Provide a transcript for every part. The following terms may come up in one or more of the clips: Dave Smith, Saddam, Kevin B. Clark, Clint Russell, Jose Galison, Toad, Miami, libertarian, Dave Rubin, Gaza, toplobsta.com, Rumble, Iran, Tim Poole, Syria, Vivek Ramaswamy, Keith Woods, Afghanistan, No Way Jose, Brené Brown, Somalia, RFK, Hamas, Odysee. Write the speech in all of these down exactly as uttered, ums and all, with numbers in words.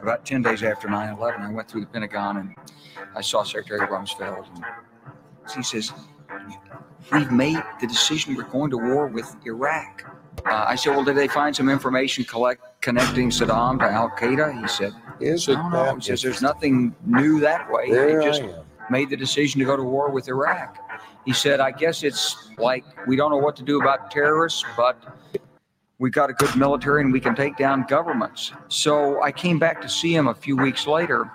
About ten days after nine eleven, I went through the Pentagon and I saw Secretary Rumsfeld. And he says, we've made the decision we're going to war with Iraq. Uh, I said, well, did they find some information collect, connecting Saddam to Al Qaeda? He said, Is it I don't know. He says, there's nothing new that way. There they just made the decision to go to war with Iraq. He said, I guess it's like we don't know what to do about terrorists, but we've got a good military and we can take down governments. So I came back to see him a few weeks later.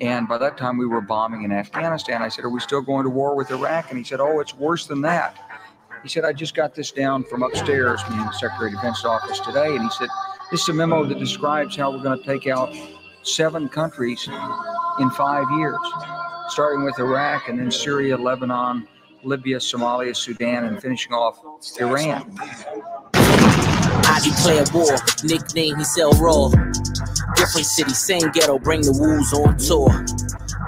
And by that time we were bombing in Afghanistan. I said, are we still going to war with Iraq? And he said, oh, it's worse than that. He said, I just got this down from upstairs from the Secretary of Defense's office today. And he said, this is a memo that describes how we're going to take out seven countries in five years, starting with Iraq and then Syria, Lebanon, Libya, Somalia, Sudan, and finishing off Iran. I declare war, nickname he sell raw. Different city, same ghetto, bring the woos on tour.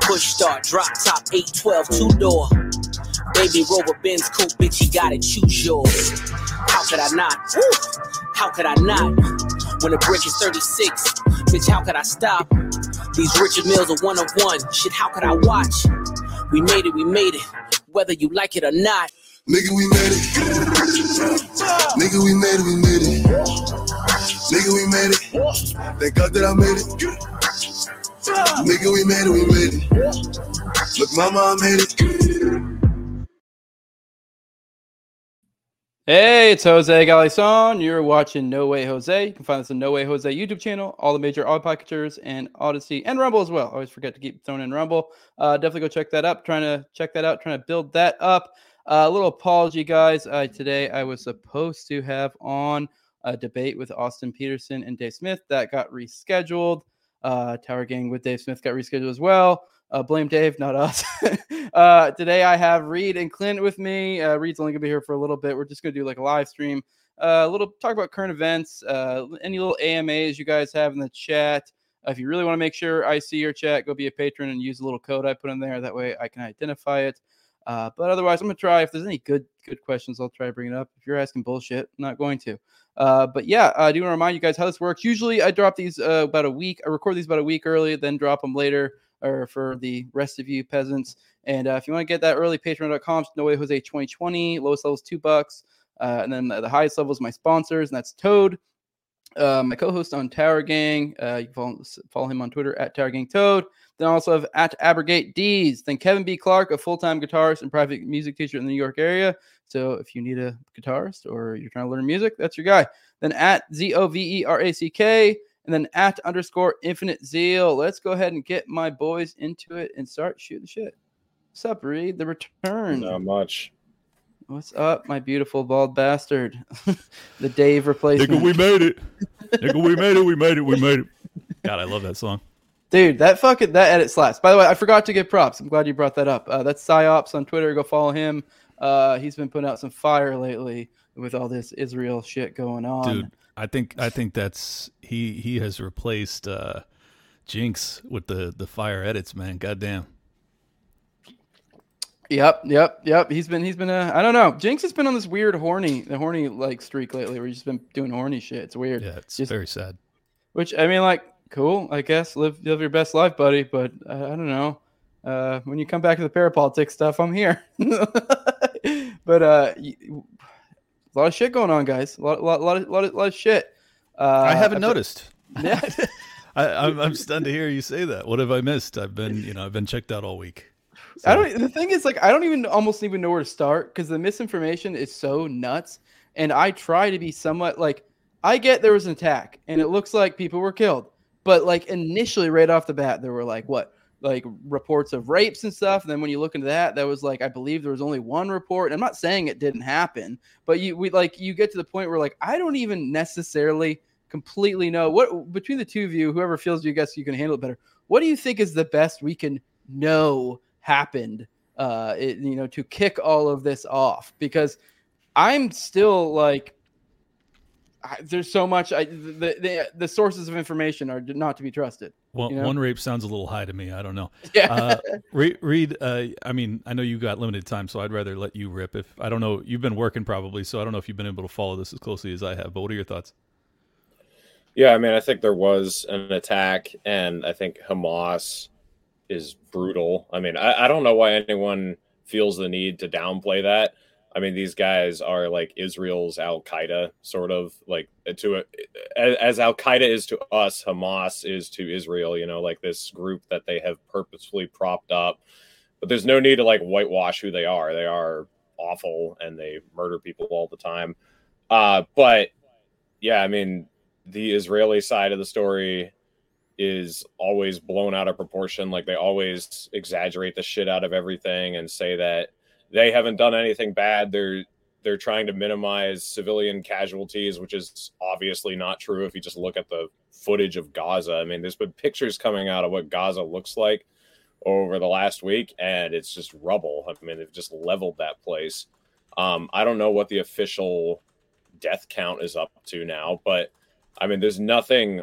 Push start, drop top, eight twelve, two door. Baby Rover Benz coupe, bitch, you gotta choose yours. How could I not? Woo! How could I not? When the brick is thirty-six, bitch, how could I stop? These Richard Mills are one of one, shit, how could I watch? We made it, we made it, whether you like it or not. Nigga, we made it. Nigga, we made it, we made it. Nigga, we made it. Thank God that I made it. Nigga, we made it, we made it. Look, mama, I made it. Hey, it's Jose Galison. You're watching No Way Jose. You can find us on No Way Jose YouTube channel, all the major audio podcatchers, and Odysee, and Rumble as well. Always forget to keep throwing in Rumble. Uh, definitely go check that up. Trying to check that out. Trying to build that up. A uh, little apology, guys. Uh, today I was supposed to have on a debate with Austin Peterson and Dave Smith. That got rescheduled. Uh, Tower Gang with Dave Smith got rescheduled as well. Uh, blame Dave, not us. uh, today I have Reed and Clint with me. Uh, Reed's only going to be here for a little bit. We're just going to do like a live stream. Uh, a little talk about current events. Uh, any little A M As you guys have in the chat. Uh, if you really want to make sure I see your chat, go be a patron and use the little code I put in there. That way I can identify it. Uh, but otherwise, I'm going to try. If there's any good good questions, I'll try to bring it up. If you're asking bullshit, I'm not going to. Uh, but yeah, I do want to remind you guys how this works. Usually, I drop these uh, about a week. I record these about a week early, then drop them later or for the rest of you peasants. And uh, if you want to get that early, patreon dot com, No Way Jose twenty twenty. Lowest level is two bucks. Uh, and then the highest level is my sponsors, and that's Toad, uh, my co-host on Tower Gang. Uh, you can follow, follow him on Twitter at Tower Gang Toad. Then also have at Abrogate D's. Then Kevin B. Clark, a full-time guitarist and private music teacher in the New York area. So if you need a guitarist or you're trying to learn music, that's your guy. Then at Z O V E R A C K. And then at underscore infinite zeal. Let's go ahead and get my boys into it and start shooting shit. What's up, Reed? The return. Not much. What's up, my beautiful bald bastard? The Dave replacement. Nigga, we made it. Nigga, we made it. We made it. We made it. God, I love that song. Dude, that fucking that edit slaps. By the way, I forgot to give props. I'm glad you brought that up. Uh, that's PsyOps on Twitter. Go follow him. Uh, he's been putting out some fire lately with all this Israel shit going on. Dude, I think I think that's he he has replaced uh, Jinx with the the fire edits, man. Goddamn. Yep, yep, yep. He's been he's been uh, I don't know. Jinx has been on this weird horny the horny like streak lately where he's just been doing horny shit. It's weird. Yeah, it's just very sad. Which I mean, like. Cool, I guess. Live live your best life, buddy. But uh, I don't know. Uh, when you come back to the parapolitics stuff, I'm here. But uh, a lot of shit going on, guys. A lot, lot, lot, of, lot, of, lot of shit. Uh, I haven't I've noticed. Been... Yeah. I, I'm, I'm stunned to hear you say that. What have I missed? I've been, you know, I've been checked out all week. So. I don't. The thing is, like, I don't even almost even know where to start because the misinformation is so nuts. And I try to be somewhat like I get there was an attack and it looks like people were killed. But, like, initially, right off the bat, there were, like, what? Like, reports of rapes and stuff. And then when you look into that, that was, like, I believe there was only one report. And I'm not saying it didn't happen. But, you we like, you get to the point where, like, I don't even necessarily completely know what, between the two of you, whoever feels you guess you can handle it better, what do you think is the best we can know happened, uh, it, you know, to kick all of this off? Because I'm still like, I, there's so much. I, the, the the sources of information are not to be trusted. One, you know? One rape sounds a little high to me. I don't know. Yeah. Uh, Reed, Reed uh, I mean, I know you got limited time, so I'd rather let you rip. If I don't know, you've been working probably, so I don't know if you've been able to follow this as closely as I have. But what are your thoughts? Yeah, I mean, I think there was an attack, and I think Hamas is brutal. I mean, I, I don't know why anyone feels the need to downplay that. I mean, these guys are like Israel's Al Qaeda, sort of like to a, as Al Qaeda is to us, Hamas is to Israel, you know, like this group that they have purposefully propped up. But there's no need to like whitewash who they are. They are awful and they murder people all the time. Uh, but yeah, I mean, the Israeli side of the story is always blown out of proportion. Like they always exaggerate the shit out of everything and say that they haven't done anything bad. They're they're trying to minimize civilian casualties, which is obviously not true if you just look at the footage of Gaza. I mean, there's been pictures coming out of what Gaza looks like over the last week, and it's just rubble. I mean, they've just leveled that place. Um, I don't know what the official death count is up to now, but I mean, there's nothing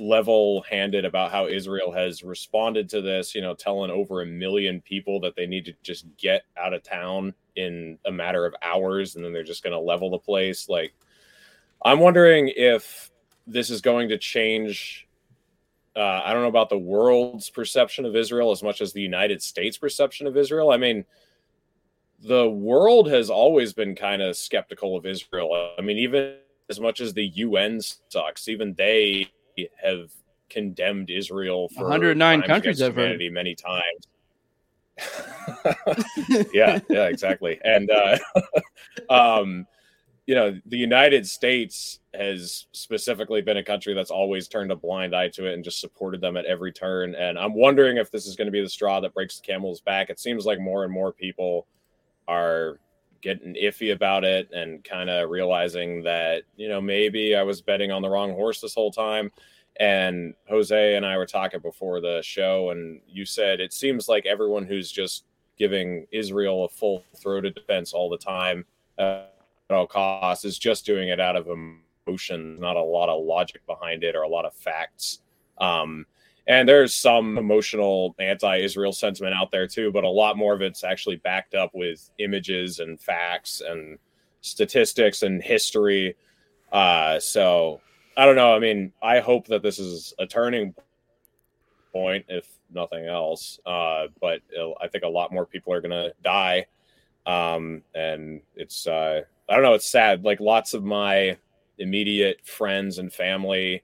level-handed about how Israel has responded to this, you know, telling over a million people that they need to just get out of town in a matter of hours, and then they're just going to level the place. Like, I'm wondering if this is going to change, uh, I don't know about the world's perception of Israel as much as the United States perception of Israel. I mean, the world has always been kind of skeptical of Israel. I mean, even as much as the U N sucks, even they have condemned Israel for one hundred nine countries of humanity many times. yeah, yeah, exactly. And, uh, um, you know, the United States has specifically been a country that's always turned a blind eye to it and just supported them at every turn. And I'm wondering if this is going to be the straw that breaks the camel's back. It seems like more and more people are getting iffy about it and kind of realizing that, you know, maybe I was betting on the wrong horse this whole time. And Jose and I were talking before the show, and you said it seems like everyone who's just giving Israel a full-throated defense all the time uh, at all costs is just doing it out of emotion, not a lot of logic behind it or a lot of facts. Um, and there's some emotional anti-Israel sentiment out there too, but a lot more of it's actually backed up with images and facts and statistics and history. Uh, so I don't know. I mean, I hope that this is a turning point, if nothing else. Uh, but I think a lot more people are going to die. Um, and it's, uh, I don't know. It's sad. Like lots of my immediate friends and family,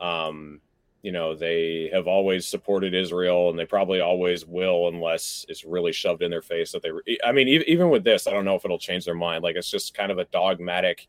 um, you know, they have always supported Israel, and they probably always will unless it's really shoved in their face that they were. I mean, even with this, I don't know if it'll change their mind. Like, it's just kind of a dogmatic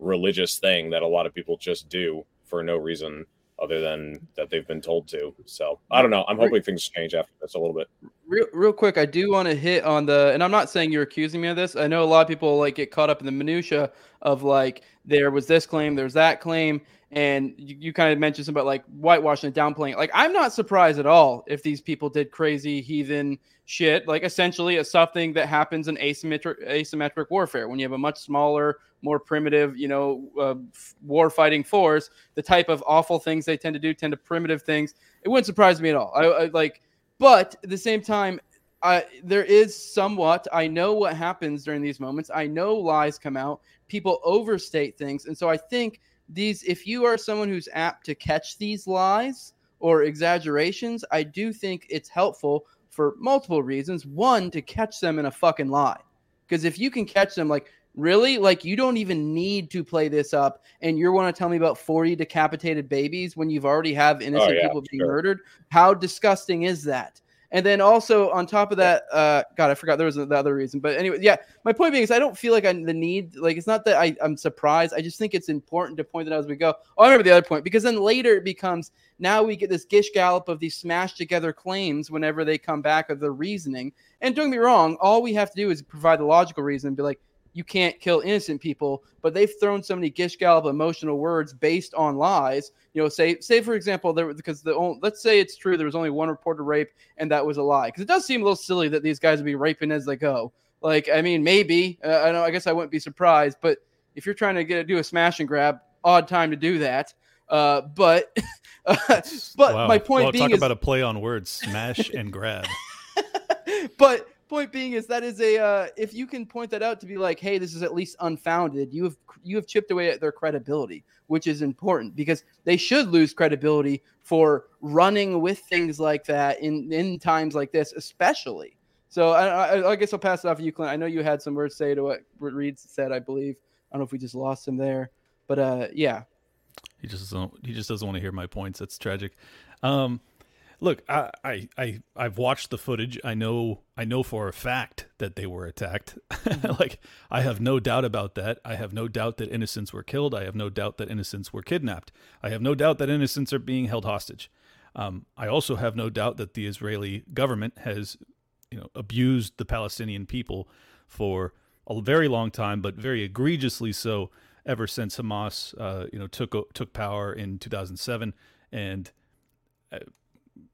religious thing that a lot of people just do for no reason other than that they've been told to. So I don't know. I'm hoping things change after this a little bit. Real, real quick, I do want to hit on the, and I'm not saying you're accusing me of this. I know a lot of people like get caught up in the minutia of like, there was this claim, there's that claim. And you, you kind of mentioned something about like whitewashing and downplaying. Like, I'm not surprised at all if these people did crazy heathen shit, like essentially it's something that happens in asymmetric asymmetric warfare. When you have a much smaller, more primitive, you know, uh, war fighting force, the type of awful things they tend to do tend to primitive things. It wouldn't surprise me at all. I, I like, but at the same time, I, there is somewhat, I know what happens during these moments. I know lies come out, people overstate things. And so I think these, if you are someone who's apt to catch these lies or exaggerations, I do think it's helpful for multiple reasons. One, to catch them in a fucking lie. Because if you can catch them, like, really? Like, you don't even need to play this up, and you want to tell me about forty decapitated babies when you've already have innocent oh, yeah, people being sure. murdered? How disgusting is that? And then also on top of that, uh, God, I forgot there was the other reason. But anyway, yeah, my point being is I don't feel like I the need, like it's not that I, I'm surprised. I just think it's important to point that out as we go. Oh, I remember the other point, because then later it becomes, now we get this gish gallop of these smashed together claims whenever they come back of the reasoning. And don't get me wrong, all we have to do is provide the logical reason and be like, you can't kill innocent people, but they've thrown so many gish gallop emotional words based on lies. You know, say, say for example, there because the only, let's say it's true there was only one reported rape and that was a lie. Because it does seem a little silly that these guys would be raping as they go. Like, I mean, maybe uh, I know. I guess I wouldn't be surprised. But if you're trying to get do a smash and grab, odd time to do that. Uh, but uh, but wow. my point well, being talk is, about a play on words: smash and grab. But. Point being is that is a uh, if you can point that out to be like, hey, this is at least unfounded, you have you have chipped away at their credibility, which is important because they should lose credibility for running with things like that in, in times like this, especially. So I, I, I guess I'll pass it off to you, Clint. I know you had some words to say to what Reed said, I believe. I don't know if we just lost him there, but uh, yeah, he just doesn't he just doesn't want to hear my points. That's tragic. Um, Look, I, I, I, I've watched the footage. I know, I know for a fact that they were attacked. Like, I have no doubt about that. I have no doubt that innocents were killed. I have no doubt that innocents were kidnapped. I have no doubt that innocents are being held hostage. Um, I also have no doubt that the Israeli government has, you know, abused the Palestinian people for a very long time, but very egregiously so ever since Hamas, uh, you know, took took power in two thousand seven and. Uh,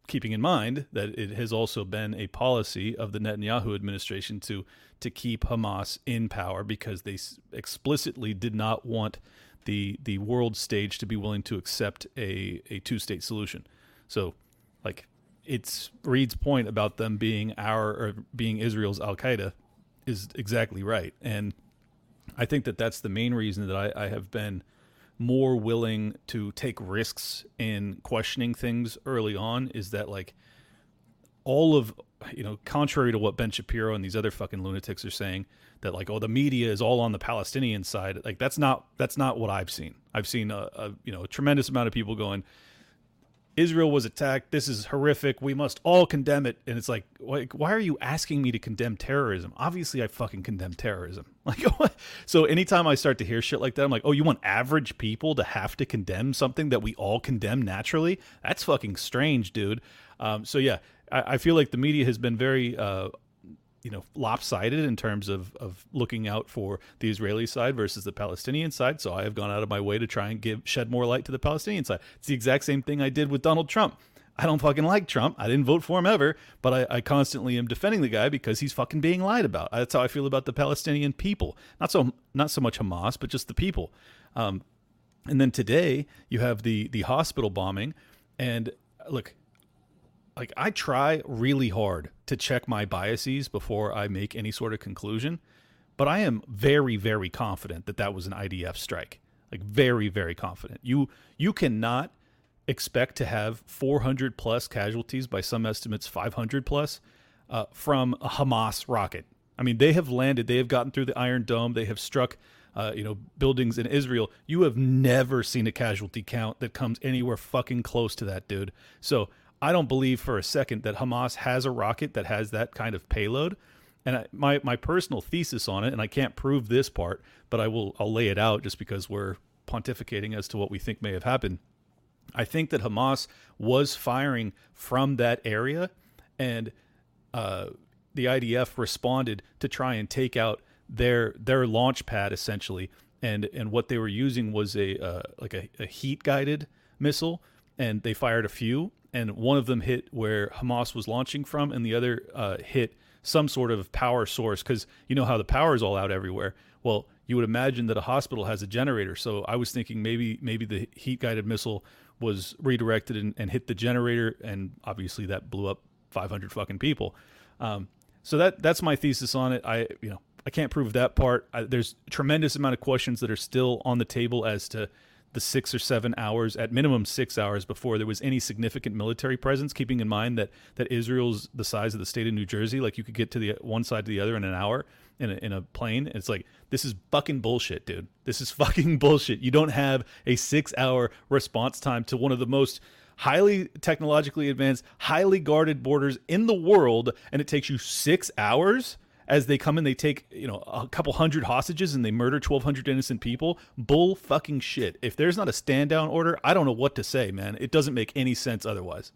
Keeping in mind that it has also been a policy of the Netanyahu administration to to keep Hamas in power because they explicitly did not want the the world stage to be willing to accept a, a two-state solution. So, like, it's Reed's point about them being our or being Israel's Al Qaeda is exactly right, and I think that that's the main reason that I, I have been. More willing to take risks in questioning things early on is that, like, all of, you know, contrary to what Ben Shapiro and these other fucking lunatics are saying, that, like, oh, the media is all on the Palestinian side. Like, that's not, that's not what I've seen. I've seen a, a you know, a tremendous amount of people going, Israel was attacked. This is horrific. We must all condemn it. And it's like, like, why are you asking me to condemn terrorism? Obviously, I fucking condemn terrorism. Like, so anytime I start to hear shit like that, I'm like, oh, you want average people to have to condemn something that we all condemn naturally? That's fucking strange, dude. Um, so yeah, I, I feel like the media has been very, uh, you know, lopsided in terms of of looking out for the Israeli side versus the Palestinian side. So I have gone out of my way to try and give shed more light to the Palestinian side. It's the exact same thing I did with Donald Trump. I don't fucking like Trump. I didn't vote for him ever, but I, I constantly am defending the guy because he's fucking being lied about. That's how I feel about the Palestinian people. Not so not so much Hamas, but just the people. Um, and then today you have the the hospital bombing, and look. Like, I try really hard to check my biases before I make any sort of conclusion, but I am very, very confident that that was an I D F strike. Like, very, very confident. You you cannot expect to have four hundred plus casualties, by some estimates five hundred plus, uh, from a Hamas rocket. I mean, they have landed. They have gotten through the Iron Dome. They have struck, uh, you know, buildings in Israel. You have never seen a casualty count that comes anywhere fucking close to that, dude. So I don't believe for a second that Hamas has a rocket that has that kind of payload. And I, my, my personal thesis on it, and I can't prove this part, but I will, I'll lay it out just because we're pontificating as to what we think may have happened. I think that Hamas was firing from that area, and uh, the I D F responded to try and take out their, their launch pad essentially. And, and what they were using was a, uh, like a, a heat guided missile, and they fired a few. And one of them hit where Hamas was launching from, and the other uh, hit some sort of power source, because you know how the power is all out everywhere. Well, you would imagine that a hospital has a generator. So I was thinking maybe maybe the heat-guided missile was redirected and, and hit the generator, and obviously that blew up five hundred fucking people. Um, so that that's my thesis on it. I you know I can't prove that part. I, there's a tremendous amount of questions that are still on the table as to the six or seven hours, at minimum six hours, before there was any significant military presence, keeping in mind that that Israel's the size of the state of New Jersey. Like, you could get to the one side to the other in an hour in a, in a plane. It's like, this is fucking bullshit, dude. This is fucking bullshit. You don't have a six-hour response time to one of the most highly technologically advanced, highly guarded borders in the world, and it takes you six hours? As they come in, they take, you know, a couple hundred hostages and they murder twelve hundred innocent people. Bull fucking shit. If there's not a stand down order, I don't know what to say, man. It doesn't make any sense otherwise.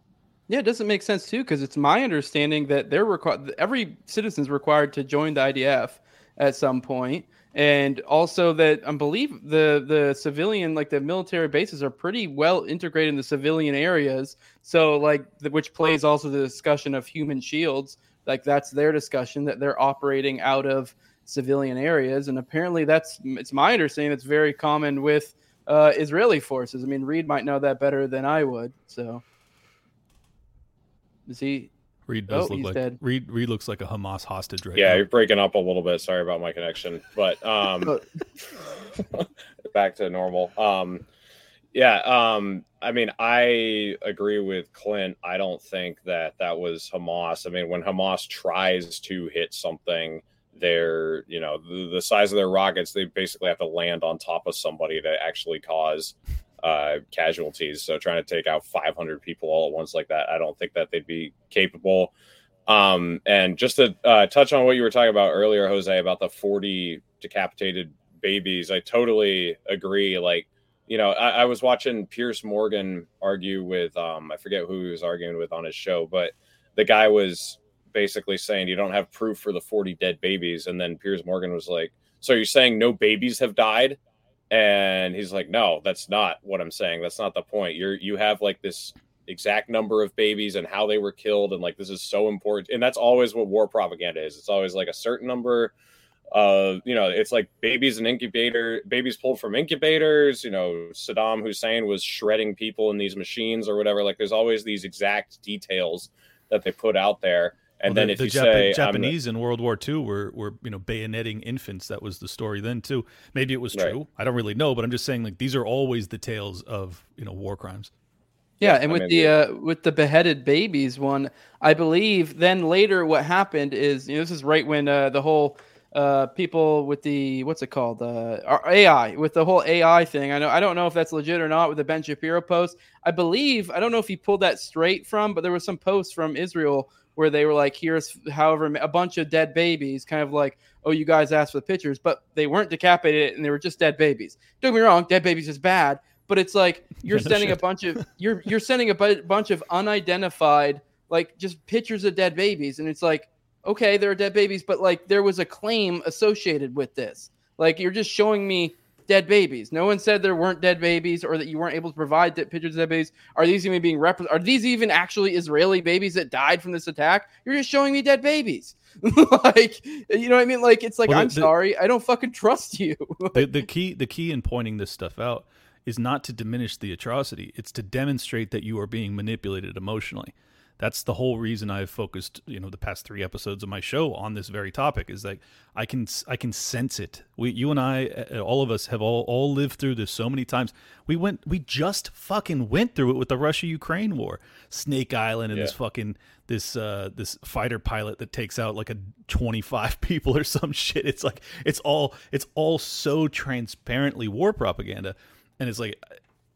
Yeah, it doesn't make sense, too, because it's my understanding that they're requ- every citizen is required to join the I D F at some point. And also that I believe the, the civilian, like the military bases are pretty well integrated in the civilian areas. So like, the, which plays also the discussion of human shields, like that's their discussion that they're operating out of civilian areas. And apparently that's, it's my understanding it's very common with uh, Israeli forces. I mean, Reed might know that better than I would. So is he... Reed does oh, look like dead. Reed. Reed looks like a Hamas hostage right yeah, now. Yeah, you're breaking up a little bit. Sorry about my connection, but um, back to normal. Um, yeah, um, I mean, I agree with Clint. I don't think that that was Hamas. I mean, when Hamas tries to hit something, they're you know the, the size of their rockets, they basically have to land on top of somebody to actually cause Uh, casualties. So trying to take out five hundred people all at once like that, I don't think that they'd be capable. Um, and just to uh, touch on what you were talking about earlier, Jose, about the forty decapitated babies, I totally agree. Like, you know, I, I was watching Piers Morgan argue with, um, I forget who he was arguing with on his show, but the guy was basically saying, you don't have proof for the forty dead babies. And then Piers Morgan was like, so you're saying no babies have died? And he's like, no, that's not what I'm saying. That's not the point. You're, you have like this exact number of babies and how they were killed. And like, this is so important. And that's always what war propaganda is. It's always like a certain number of, you know, it's like babies in incubator, babies pulled from incubators, you know, Saddam Hussein was shredding people in these machines or whatever. Like there's always these exact details that they put out there. And well, then the, if the you Jap- say Japanese in World War Two were, were, you know, bayoneting infants. That was the story then too. Maybe it was true. Right. I don't really know, but I'm just saying like these are always the tales of, you know, war crimes. Yeah, and I with mean, the yeah. uh, with the beheaded babies one, I believe then later what happened is, you know, this is right when uh, the whole uh, people with the what's it called uh, A I with the whole A I thing. I know I don't know if that's legit or not with the Ben Shapiro post. I believe I don't know if he pulled that straight from, but there was some posts from Israel where they were like, here's however a bunch of dead babies, kind of like, oh, you guys asked for the pictures, but they weren't decapitated and they were just dead babies. Don't get me wrong, dead babies is bad, but it's like you're yeah, sending shit. a bunch of you're you're sending a b- bunch of unidentified like just pictures of dead babies, and it's like, okay, there are dead babies, but like there was a claim associated with this. Like you're just showing me dead babies. No one said there weren't dead babies or that you weren't able to provide dead pictures of dead babies. Are these even being rep- Are these even actually Israeli babies that died from this attack? You're just showing me dead babies. Like, you know what I mean? Like, it's like, well, I'm the, sorry. I don't fucking trust you. the, the key, the key in pointing this stuff out is not to diminish the atrocity. It's to demonstrate that you are being manipulated emotionally. That's the whole reason I've focused, you know, the past three episodes of my show on this very topic is like I can I can sense it. We, you and I, all of us have all, all lived through this so many times. We went, we just fucking went through it with the Russia-Ukraine war, Snake Island, and yeah. this fucking this uh, this fighter pilot that takes out like a twenty-five people or some shit. It's like it's all it's all so transparently war propaganda, and it's like,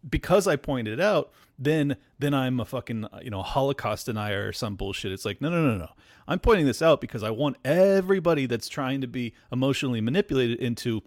because I pointed it out, then then I'm a fucking, you know, Holocaust denier or some bullshit. It's like, no, no, no, no. I'm pointing this out because I want everybody that's trying to be emotionally manipulated into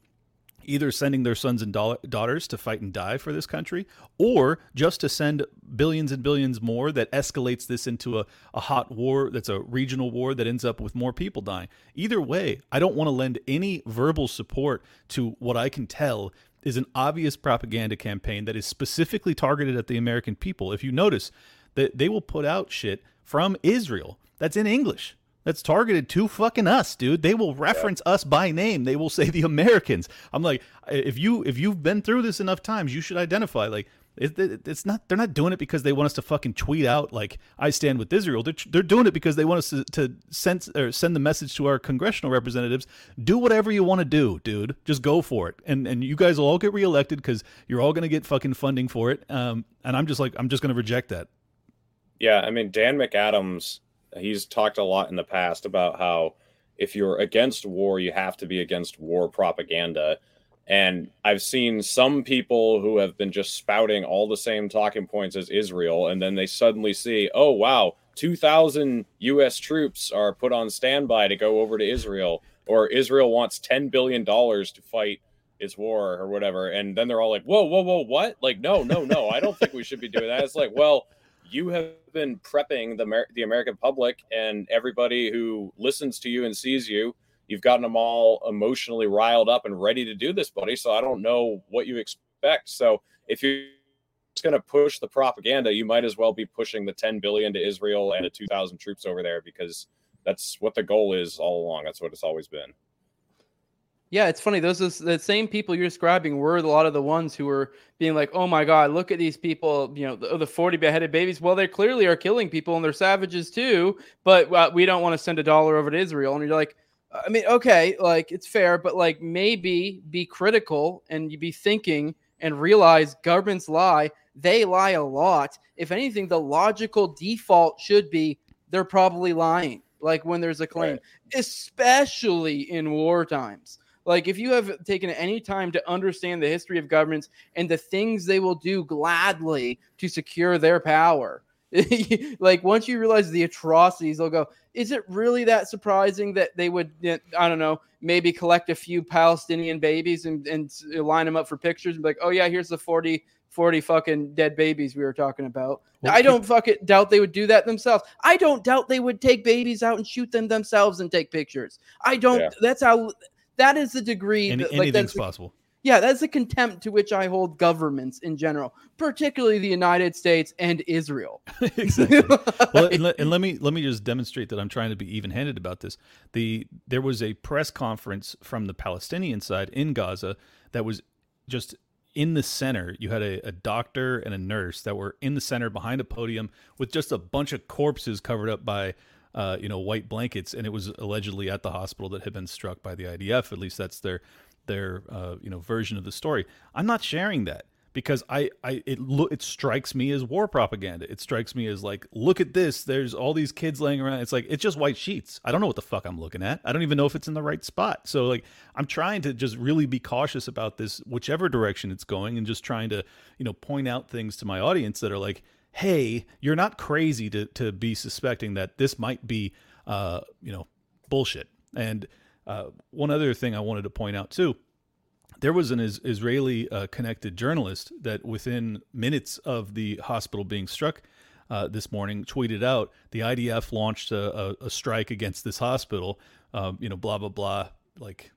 either sending their sons and do- daughters to fight and die for this country, or just to send billions and billions more that escalates this into a, a hot war that's a regional war that ends up with more people dying. Either way, I don't want to lend any verbal support to what I can tell is an obvious propaganda campaign that is specifically targeted at the American people. If you notice that they will put out shit from Israel that's in English, that's targeted to fucking us, dude. They will reference yeah. us by name. They will say the Americans. I'm like, if you, if you've been through this enough times, you should identify like it, it, it's not, they're not doing it because they want us to fucking tweet out like I stand with Israel. They're, they're doing it because they want us to, to send or send the message to our congressional representatives. Do whatever you want to do, dude. Just go for it. And and you guys will all get reelected because you're all going to get fucking funding for it. Um, and I'm just like, I'm just going to reject that. Yeah, I mean, Dan McAdams, he's talked a lot in the past about how if you're against war, you have to be against war propaganda. And I've seen some people who have been just spouting all the same talking points as Israel, and then they suddenly see, oh, wow, two thousand U S troops are put on standby to go over to Israel, or Israel wants ten billion dollars to fight its war or whatever. And then they're all like, whoa, whoa, whoa, what? Like, no, no, no, I don't think we should be doing that. It's like, well, you have been prepping the Amer- the American public and everybody who listens to you and sees you You've gotten them all emotionally riled up and ready to do this, buddy. So I don't know what you expect. So if you're going to push the propaganda, you might as well be pushing the ten billion to Israel and the two thousand troops over there, because that's what the goal is all along. That's what it's always been. Yeah, it's funny. Those are the same people you're describing were a lot of the ones who were being like, oh my God, look at these people, you know, the, the forty beheaded babies. Well, they clearly are killing people and they're savages too, but uh, we don't want to send a dollar over to Israel. And you're like, I mean, okay, like it's fair, but like maybe be critical and you be thinking and realize governments lie. They lie a lot. If anything, the logical default should be they're probably lying. Like when there's a claim, right. Especially in war times. Like, if you have taken any time to understand the history of governments and the things they will do gladly to secure their power, like, once you realize the atrocities, they'll go, is it really that surprising that they would, I don't know, maybe collect a few Palestinian babies and, and line them up for pictures and be like, oh, yeah, here's the forty fucking dead babies we were talking about. Well, I don't fucking doubt they would do that themselves. I don't doubt they would take babies out and shoot them themselves and take pictures. I don't. Yeah. That's how... That is the degree. Any, that, like, anything's that's, possible. Yeah, that's the contempt to which I hold governments in general, particularly the United States and Israel. Exactly. Well, and, let, and let me let me just demonstrate that I'm trying to be even-handed about this. The there was a press conference from the Palestinian side in Gaza that was just in the center. You had a, a doctor and a nurse that were in the center behind a podium with just a bunch of corpses covered up by. Uh, you know, white blankets, and it was allegedly at the hospital that had been struck by the I D F. At least that's their their uh, you know version of the story. I'm not sharing that because I, I it lo- it strikes me as war propaganda. It strikes me as like, look at this. There's all these kids laying around. It's like it's just white sheets. I don't know what the fuck I'm looking at. I don't even know if it's in the right spot. So like I'm trying to just really be cautious about this, whichever direction it's going, and just trying to you know point out things to my audience that are like, hey, you're not crazy to, to be suspecting that this might be, uh, you know, bullshit. And uh, one other thing I wanted to point out, too, there was an is- Israeli uh, connected journalist that within minutes of the hospital being struck uh, this morning tweeted out the I D F launched a, a, a strike against this hospital, um, you know, blah, blah, blah, like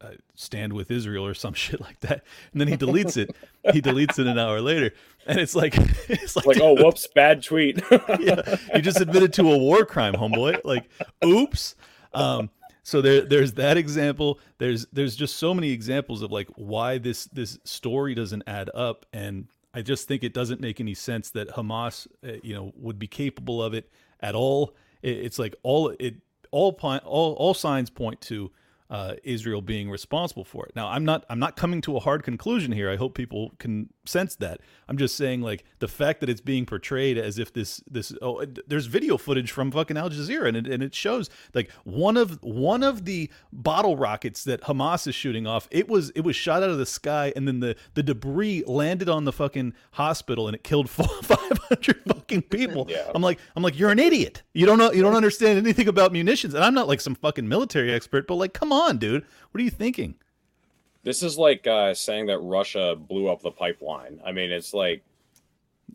uh, stand with Israel or some shit like that. And then he deletes it. He deletes it an hour later. And it's like, it's like, like dude, oh, whoops, bad tweet. Yeah, you just admitted to a war crime, homeboy. Like, oops. Um, so there, there's that example. There's, there's just so many examples of like why this, this story doesn't add up. And I just think it doesn't make any sense that Hamas, uh, you know, would be capable of it at all. It, it's like all it, all, all, all signs point to Uh, Israel being responsible for it. Now, I'm not I'm not coming to a hard conclusion here. I hope people can sense that. I'm just saying, like, the fact that it's being portrayed as if this this oh, there's video footage from fucking Al Jazeera, and it, and it shows like one of one of the bottle rockets that Hamas is shooting off. It was it was shot out of the sky, and then the the debris landed on the fucking hospital, and it killed four, five hundred fucking people. Yeah. I'm like I'm like you're an idiot. You don't know you don't understand anything about munitions, and I'm not like some fucking military expert, but like come on. on dude what are you thinking? This is like uh saying that Russia blew up the pipeline. I mean, it's like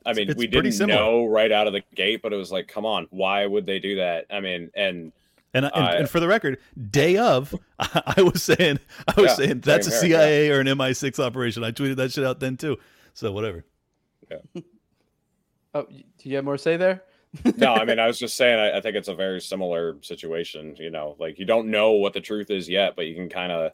I mean it's we didn't similar. know right out of the gate, but it was like, come on, why would they do that? I mean, and and, uh, and, and for the record, day of I, I was saying I was yeah, saying that's a C I A yeah. or an M I six operation. I tweeted that shit out then too, so whatever. Yeah. Oh, do you have more to say there? No, I mean, I was just saying, I, I think it's a very similar situation, you know, like you don't know what the truth is yet, but you can kind of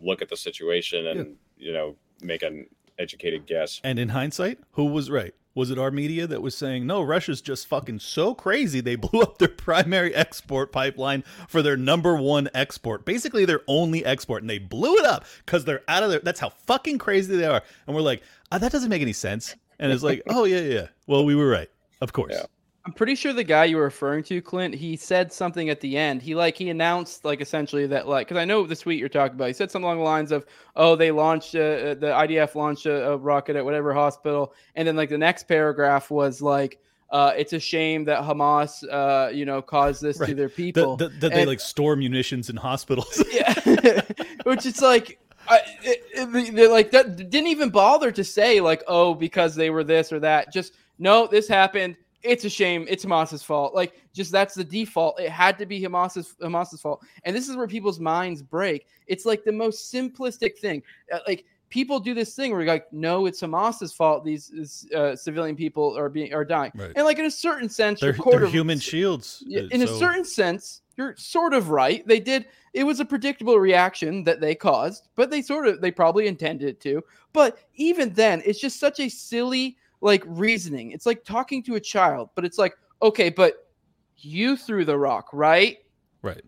look at the situation and, yeah. you know, make an educated guess. And in hindsight, who was right? Was it our media that was saying, no, Russia's just fucking so crazy. They blew up their primary export pipeline for their number one export, basically their only export. And they blew it up because they're out of there. That's how fucking crazy they are. And we're like, oh, that doesn't make any sense. And it's like, oh, yeah, yeah. Well, we were right. Of course. Yeah. I'm pretty sure the guy you were referring to, Clint, he said something at the end. He like he announced like essentially that like because I know the tweet you're talking about. He said something along the lines of, "Oh, they launched a, the I D F launched a, a rocket at whatever hospital," and then like the next paragraph was like, uh, "It's a shame that Hamas, uh, you know, caused this right. to their people." That the, the, they like store munitions in hospitals. Yeah, which is like. I, it, it, they're like that didn't even bother to say like, oh, because they were this or that. Just no, this happened. it's a shame. It's Hamas's fault. Like, just that's the default. It had to be Hamas's Hamas's fault. And this is where people's minds break. It's like the most simplistic thing. Like, people do this thing where you're like, no, it's Hamas's fault. These uh, civilian people are being are dying. Right. And like, in a certain sense, they're, they're of, human shields. In so. a certain sense, you're sort of right. They did. It was a predictable reaction that they caused, but they sort of they probably intended it to. But even then, it's just such a silly like reasoning. It's like talking to a child, but it's like, okay, but you threw the rock, right? Right.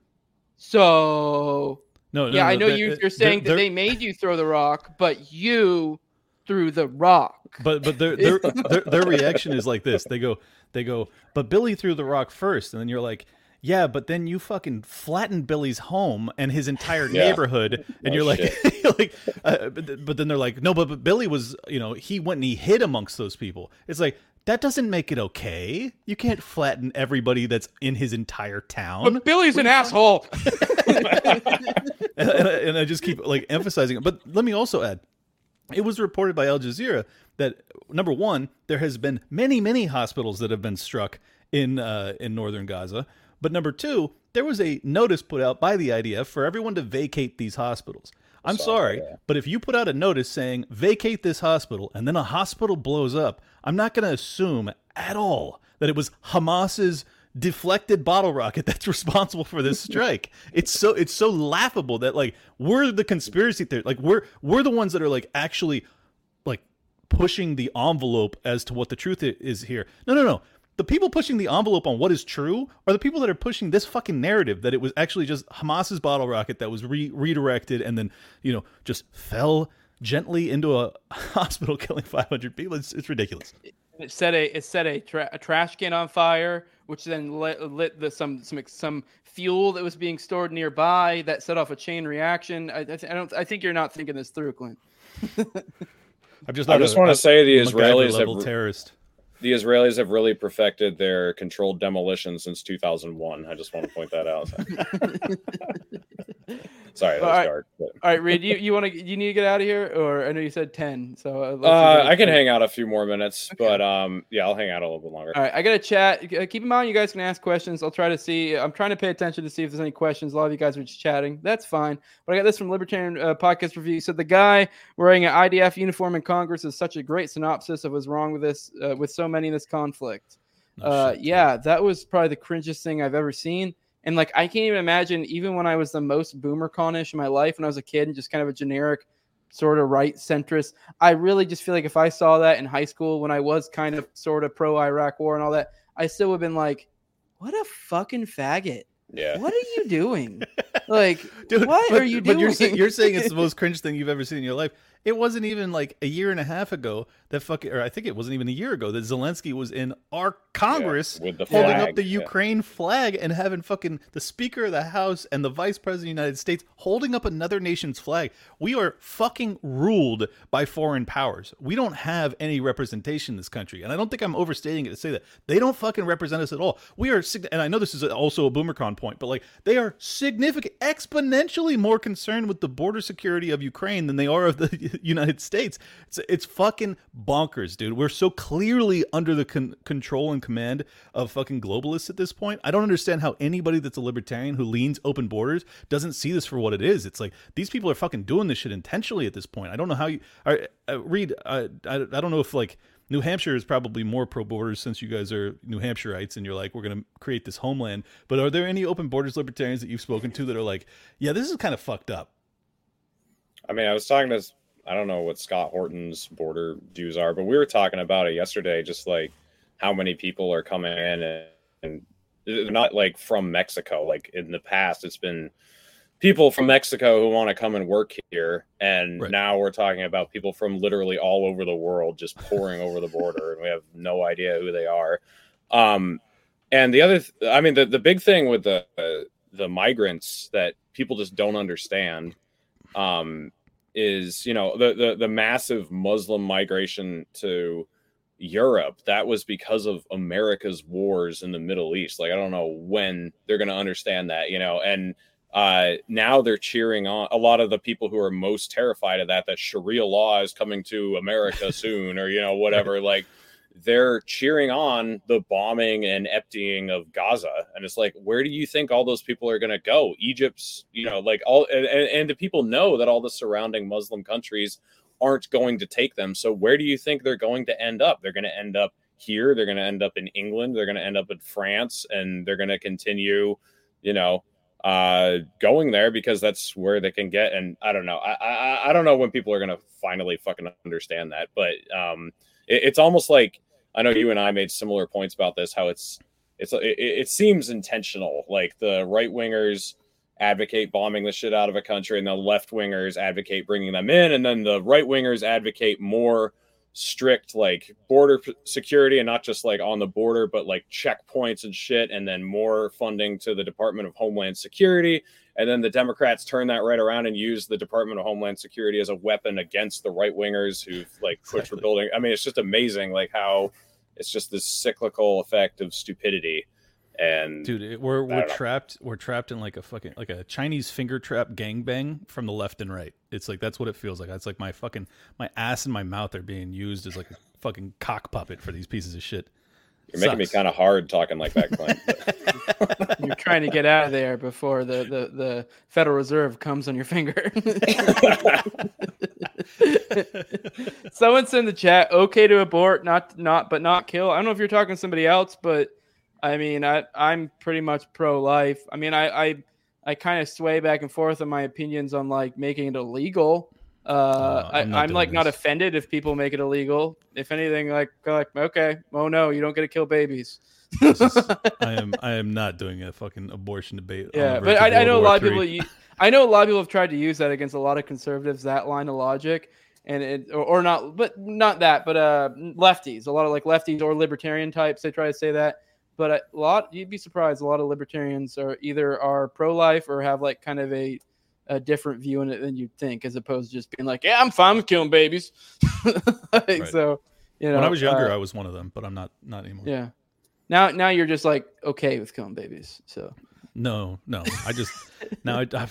So no, no yeah, no, I know that, you, you're saying that they made you throw the rock, but you threw the rock. But but their their, their their reaction is like this. They go they go, but Billy threw the rock first, and then you're like, yeah, but then you fucking flattened Billy's home and his entire yeah. neighborhood, and oh, you're like, you're like uh, but, but then they're like, no, but, but Billy was, you know, he went and he hid amongst those people. It's like, that doesn't make it okay. You can't flatten everybody that's in his entire town. But Billy's an asshole. and, and, I, and I just keep like emphasizing it. But let me also add, it was reported by Al Jazeera that number one, there has been many, many hospitals that have been struck in uh, in northern Gaza. But number two, there was a notice put out by the I D F for everyone to vacate these hospitals. I'm sorry, sorry yeah. but if you put out a notice saying vacate this hospital and then a hospital blows up, I'm not going to assume at all that it was Hamas's deflected bottle rocket that's responsible for this strike. It's so it's so laughable that like we're the conspiracy theory, like we're we're the ones that are like actually like pushing the envelope as to what the truth is here. No, no, no. The people pushing the envelope on what is true are the people that are pushing this fucking narrative that it was actually just Hamas's bottle rocket that was re- redirected and then, you know, just fell gently into a hospital killing five hundred people. It's, it's ridiculous. It set a it set a, tra- a trash can on fire, which then lit, lit the, some some some fuel that was being stored nearby that set off a chain reaction. I, I, th- I don't. I think you're not thinking this through, Clint. I'm just. Not I just a, want to say the Israelis level have... terrorist. The Israelis have really perfected their controlled demolition since two thousand one. I just want to point that out. Sorry, that all was right. dark. But... All right, Reed, you, you want to you need to get out of here, or I know you said ten, so uh, I can hang out a few more minutes, okay. but um, yeah, I'll hang out a little bit longer. All right, I got to chat. Keep in mind, you guys can ask questions. I'll try to see. I'm trying to pay attention to see if there's any questions. A lot of you guys are just chatting. That's fine. But I got this from Libertarian uh, Podcast Review. So the guy wearing an I D F uniform in Congress is such a great synopsis of what's wrong with this uh, with so many in this conflict. No uh, shit, yeah, man. That was probably the cringiest thing I've ever seen. And, like, I can't even imagine, even when I was the most boomer con-ish in my life when I was a kid and just kind of a generic sort of right centrist, I really just feel like if I saw that in high school when I was kind of sort of pro-Iraq war and all that, I still would have been like, what a fucking faggot. Yeah. What are you doing? Like, Dude, what but, are you doing? But you're, you're saying it's the most cringe thing you've ever seen in your life. It wasn't even like a year and a half ago that fucking, or I think it wasn't even a year ago that Zelensky was in our Congress yeah, with the holding flag. up the yeah. Ukraine flag and having fucking the Speaker of the House and the Vice President of the United States holding up another nation's flag. We are fucking ruled by foreign powers. We don't have any representation in this country. And I don't think I'm overstating it to say that. They don't fucking represent us at all. We are, and I know this is also a boomercon point, but like they are significant, exponentially more concerned with the border security of Ukraine than they are of the United States. It's, it's fucking bonkers, dude. We're so clearly under the con- control and command of fucking globalists at this point. I don't understand how anybody that's a libertarian who leans open borders doesn't see this for what it is. It's like these people are fucking doing this shit intentionally at this point. I don't know how you all right, uh, Reed, I, I I don't know if like New Hampshire is probably more pro borders since you guys are New Hampshireites and you're like, we're going to create this homeland. But are there any open borders libertarians that you've spoken to that are like, yeah, this is kind of fucked up? I mean, I was talking to this- I don't know what Scott Horton's border dues are, but we were talking about it yesterday, just like how many people are coming in and, and they're not like from Mexico. Like in the past, it's been people from Mexico who want to come and work here. And right. now we're talking about people from literally all over the world just pouring over the border and we have no idea who they are. Um, and the other, th- I mean, the, the big thing with the, uh, the migrants that people just don't understand, um, is, you know, the, the, the massive Muslim migration to Europe. That was because of America's wars in the Middle East. Like, I don't know when they're going to understand that, you know, and uh, now they're cheering on a lot of the people who are most terrified of that, that Sharia law is coming to America soon or, you know, whatever. Like, they're cheering on the bombing and emptying of Gaza. And it's like, where do you think all those people are going to go? Egypt's, you know, like all, and, and the people know that all the surrounding Muslim countries aren't going to take them. So where do you think they're going to end up? They're going to end up here. They're going to end up in England. They're going to end up in France, and they're going to continue, you know, uh, going there because that's where they can get. And I don't know. I, I, I don't know when people are going to finally fucking understand that, but, um, it's almost like, I know you and I made similar points about this, how it's it's it, it seems intentional. Like the right wingers advocate bombing the shit out of a country, and the left wingers advocate bringing them in, and then the right wingers advocate more strict like border security, and not just like on the border, but like checkpoints and shit, and then more funding to the Department of Homeland Security. And then the Democrats turn that right around and use the Department of Homeland Security as a weapon against the right wingers who've like pushed exactly. for building. I mean, it's just amazing, like how it's just this cyclical effect of stupidity. And dude, it, we're we're trapped. Know. We're trapped in like a fucking like a Chinese finger trap gangbang from the left and right. It's like that's what it feels like. It's like my fucking my ass and my mouth are being used as like a fucking cock puppet for these pieces of shit. You're making Sucks. me kind of hard talking like that, Clint. You're trying to get out of there before the, the, the Federal Reserve comes on your finger. Someone said in the chat, okay to abort, not not but not kill. I don't know if you're talking to somebody else, but I mean, I, I'm pretty much pro-life. I mean, I I, I kind of sway back and forth on my opinions on like making it illegal. Uh, no, I'm, I, I'm like this. Not offended if people make it illegal. If anything, like, like okay, oh no, you don't get to kill babies. Is, I am, I am not doing a fucking abortion debate. Yeah, but I, I know War a lot III. of people. I know a lot of people have tried to use that against a lot of conservatives. That line of logic, and it or, or not, but not that, but uh, lefties. A lot of like lefties or libertarian types. They try to say that, but a lot. You'd be surprised. A lot of libertarians are either are pro-life or have like kind of a. a different view in it than you'd think, as opposed to just being like, yeah, I'm fine with killing babies. like, right. So, you know, when I was younger, uh, I was one of them, but I'm not, not anymore. Yeah. Now, now you're just like, okay with killing babies. So no, no, I just, now I have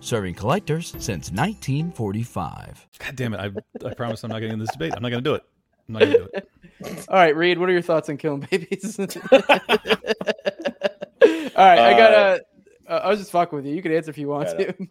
Serving collectors since nineteen forty-five. God damn it. I, I promise I'm not getting into this debate. I'm not going to do it. I'm not going to do it. All right, Reed, what are your thoughts on killing babies? All right, uh, I got a. Uh, I was just fucking with you. You could answer if you want yeah, to.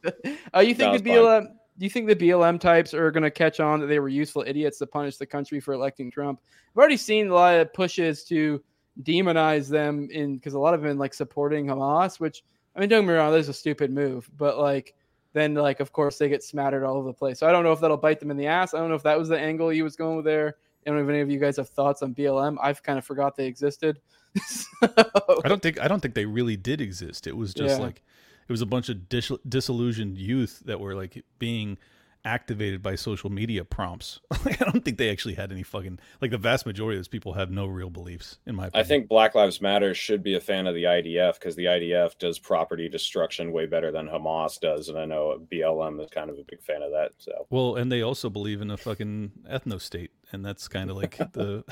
uh, you think the B L M? Do you think the B L M types are going to catch on that they were useful idiots to punish the country for electing Trump? I've already seen a lot of pushes to demonize them in because a lot of them like supporting Hamas, which I mean, don't get me wrong, that's a stupid move, but like. Then, like, of course, they get smattered all over the place. So I don't know if that'll bite them in the ass. I don't know if that was the angle he was going with there. I don't know if any of you guys have thoughts on B L M. I've kind of forgot they existed. so. I don't think I don't think they really did exist. It was just yeah. like it was a bunch of dis- disillusioned youth that were like being activated by social media prompts. Like, I don't think they actually had any fucking like the vast majority of those people have no real beliefs. In my opinion, I think Black Lives Matter should be a fan of the I D F because the I D F does property destruction way better than Hamas does, and I know B L M is kind of a big fan of that. So well, and they also believe in a fucking ethno state, and that's kind of like the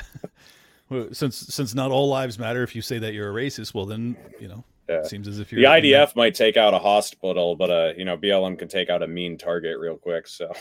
since since not all lives matter. If you say that you're a racist, well then you know. Yeah. Seems as if you're the I D F might take out a hospital, but uh, you know, B L M can take out a mean target real quick. So,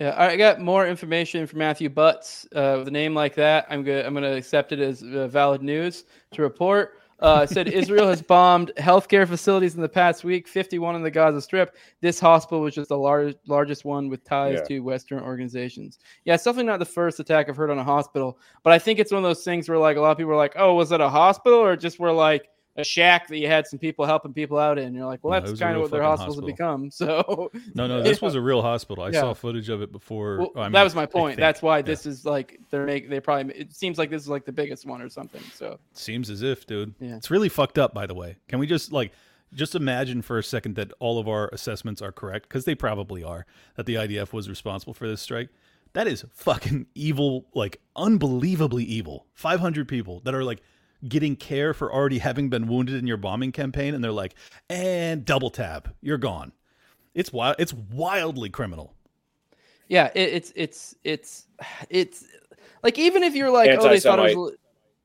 yeah, I got more information from Matthew Butts uh, with a name like that. I'm gonna I'm gonna accept it as uh, valid news to report. Uh, said Israel has bombed healthcare facilities in the past week, fifty-one in the Gaza Strip. This hospital was just the lar- largest one with ties yeah. to Western organizations. Yeah, it's definitely not the first attack I've heard on a hospital, but I think it's one of those things where like a lot of people are like, oh, was it a hospital or just were like. A shack that you had some people helping people out in. You're like, well, that's no, kind of what their hospitals hospital. have become. So no, no, this yeah. was a real hospital. I yeah. saw footage of it before. Well, oh, I mean, that was my point. That's why yeah. this is like they're make they probably it seems like this is like the biggest one or something. So seems as if, dude, yeah. it's really fucked up. By the way, can we just like just imagine for a second that all of our assessments are correct because they probably are that the I D F was responsible for this strike. That is fucking evil, like unbelievably evil. five hundred people that are like. getting care for already having been wounded in your bombing campaign, and they're like, and double tap, you're gone. It's wild. It's wildly criminal. Yeah, it, it's it's it's it's like, even if you're like, oh, they thought it was.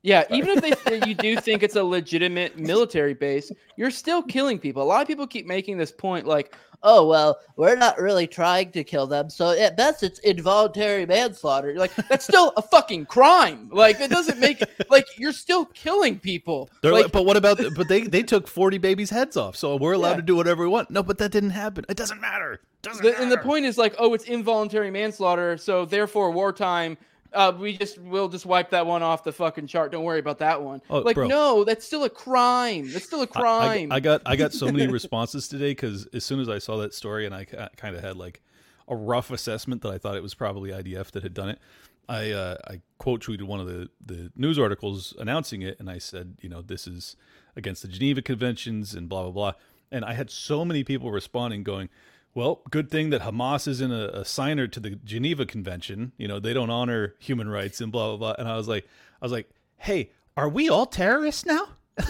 Yeah, even if they you do think it's a legitimate military base, you're still killing people. A lot of people keep making this point like, oh, well, we're not really trying to kill them, so at best it's involuntary manslaughter. You're like, that's still a fucking crime. Like, it doesn't make – like, you're still killing people. Like, but what about – but they, they took forty babies' heads off, so we're allowed yeah. to do whatever we want. No, but that didn't happen. It doesn't matter. It doesn't the, matter. And the point is like, oh, it's involuntary manslaughter, so therefore wartime – Uh, we just we'll just wipe that one off the fucking chart. Don't worry about that one. Oh, like, bro. No, that's still a crime. That's still a crime. I, I, I got I got so many responses today because as soon as I saw that story and I kind of had like a rough assessment that I thought it was probably I D F that had done it. I uh, I quote tweeted one of the, the news articles announcing it, and I said, you know, this is against the Geneva Conventions and blah blah blah. And I had so many people responding going, well, good thing that Hamas isn't a, a signer to the Geneva Convention. You know, they don't honor human rights and blah, blah, blah. And I was like, I was like, hey, are we all terrorists now?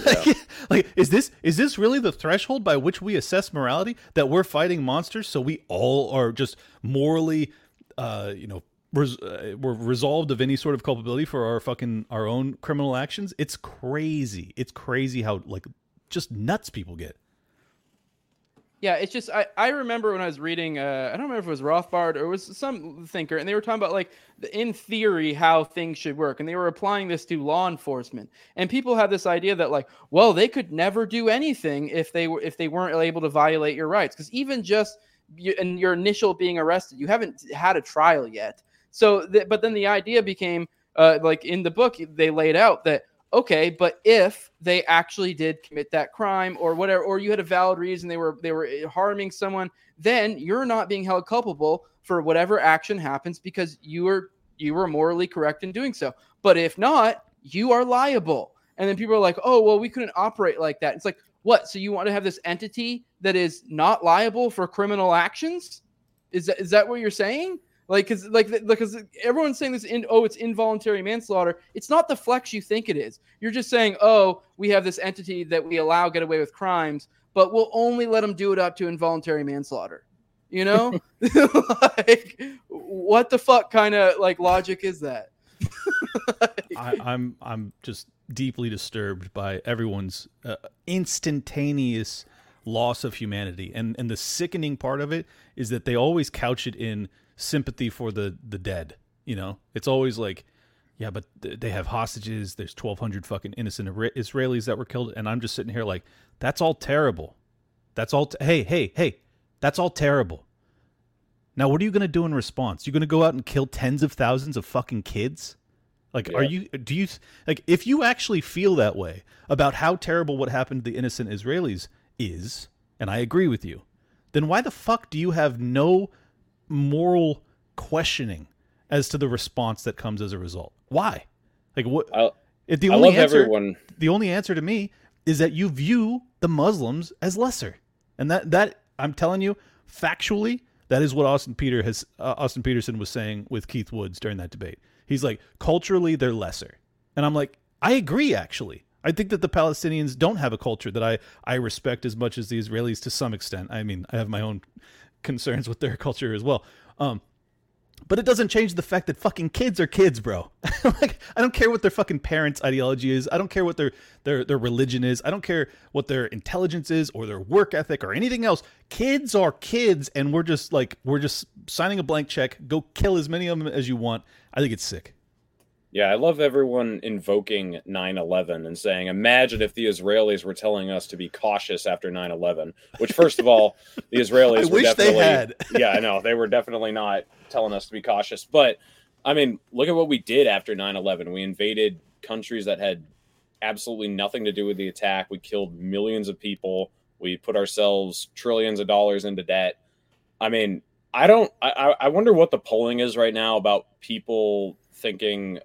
Yeah. like, like, is this is this really the threshold by which we assess morality, that we're fighting monsters? So we all are just morally, uh, you know, res- uh, we're resolved of any sort of culpability for our fucking our own criminal actions. It's crazy. It's crazy how like just nuts people get. Yeah, it's just, I, I remember when I was reading, uh, I don't remember if it was Rothbard or it was some thinker, and they were talking about, like, in theory, how things should work. And they were applying this to law enforcement. And people have this idea that, like, well, they could never do anything if they were if they weren't able to violate your rights. Because even just you, in your initial being arrested, you haven't had a trial yet. So, th- but then the idea became, uh, like, in the book, they laid out that, okay, but if they actually did commit that crime or whatever, or you had a valid reason, they were they were harming someone, then you're not being held culpable for whatever action happens because you were you were morally correct in doing so. But if not, you are liable. And then people are like, oh, well, we couldn't operate like that. It's like, what? So you want to have this entity that is not liable for criminal actions? Is that, is that what you're saying? Like, cause, like, because everyone's saying this, in, oh, it's involuntary manslaughter. It's not the flex you think it is. You're just saying, oh, we have this entity that we allow get away with crimes, but we'll only let them do it up to involuntary manslaughter. You know, like, what the fuck kind of like logic is that? Like, I, I'm I'm just deeply disturbed by everyone's uh, instantaneous loss of humanity, and and the sickening part of it is that they always couch it in sympathy for the the dead. You know, it's always like, yeah, but th- they have hostages, there's twelve hundred fucking innocent Israelis that were killed, and I'm just sitting here like, that's all terrible, that's all te- hey hey hey that's all terrible. Now what are you going to do in response? You're going to go out and kill tens of thousands of fucking kids? Like, yeah. Are you do you like, if you actually feel that way about how terrible what happened to the innocent Israelis is, and I agree with you, then why the fuck do you have no moral questioning as to the response that comes as a result? Why? Like, what? I'll, the only I love answer, everyone. The only answer to me is that you view the Muslims as lesser, and that that I'm telling you factually, that is what Austin Peter has uh, Austin Peterson was saying with Keith Woods during that debate. He's like, culturally they're lesser, and I'm like, I agree actually. I think that the Palestinians don't have a culture that I I respect as much as the Israelis to some extent. I mean, I have my own concerns with their culture as well, um but it doesn't change the fact that fucking kids are kids, bro. Like, I don't care what their fucking parents' ideology is, I don't care what their their their religion is, I don't care what their intelligence is or their work ethic or anything else. Kids are kids, and we're just like we're just signing a blank check, go kill as many of them as you want. I think it's sick. Yeah, I love everyone invoking nine eleven and saying, imagine if the Israelis were telling us to be cautious after nine eleven, which, first of all, the Israelis were definitely... They had. Yeah, I know. They were definitely not telling us to be cautious. But, I mean, look at what we did after nine eleven. We invaded countries that had absolutely nothing to do with the attack. We killed millions of people. We put ourselves trillions of dollars into debt. I mean, I don't... I, I wonder what the polling is right now about people thinking...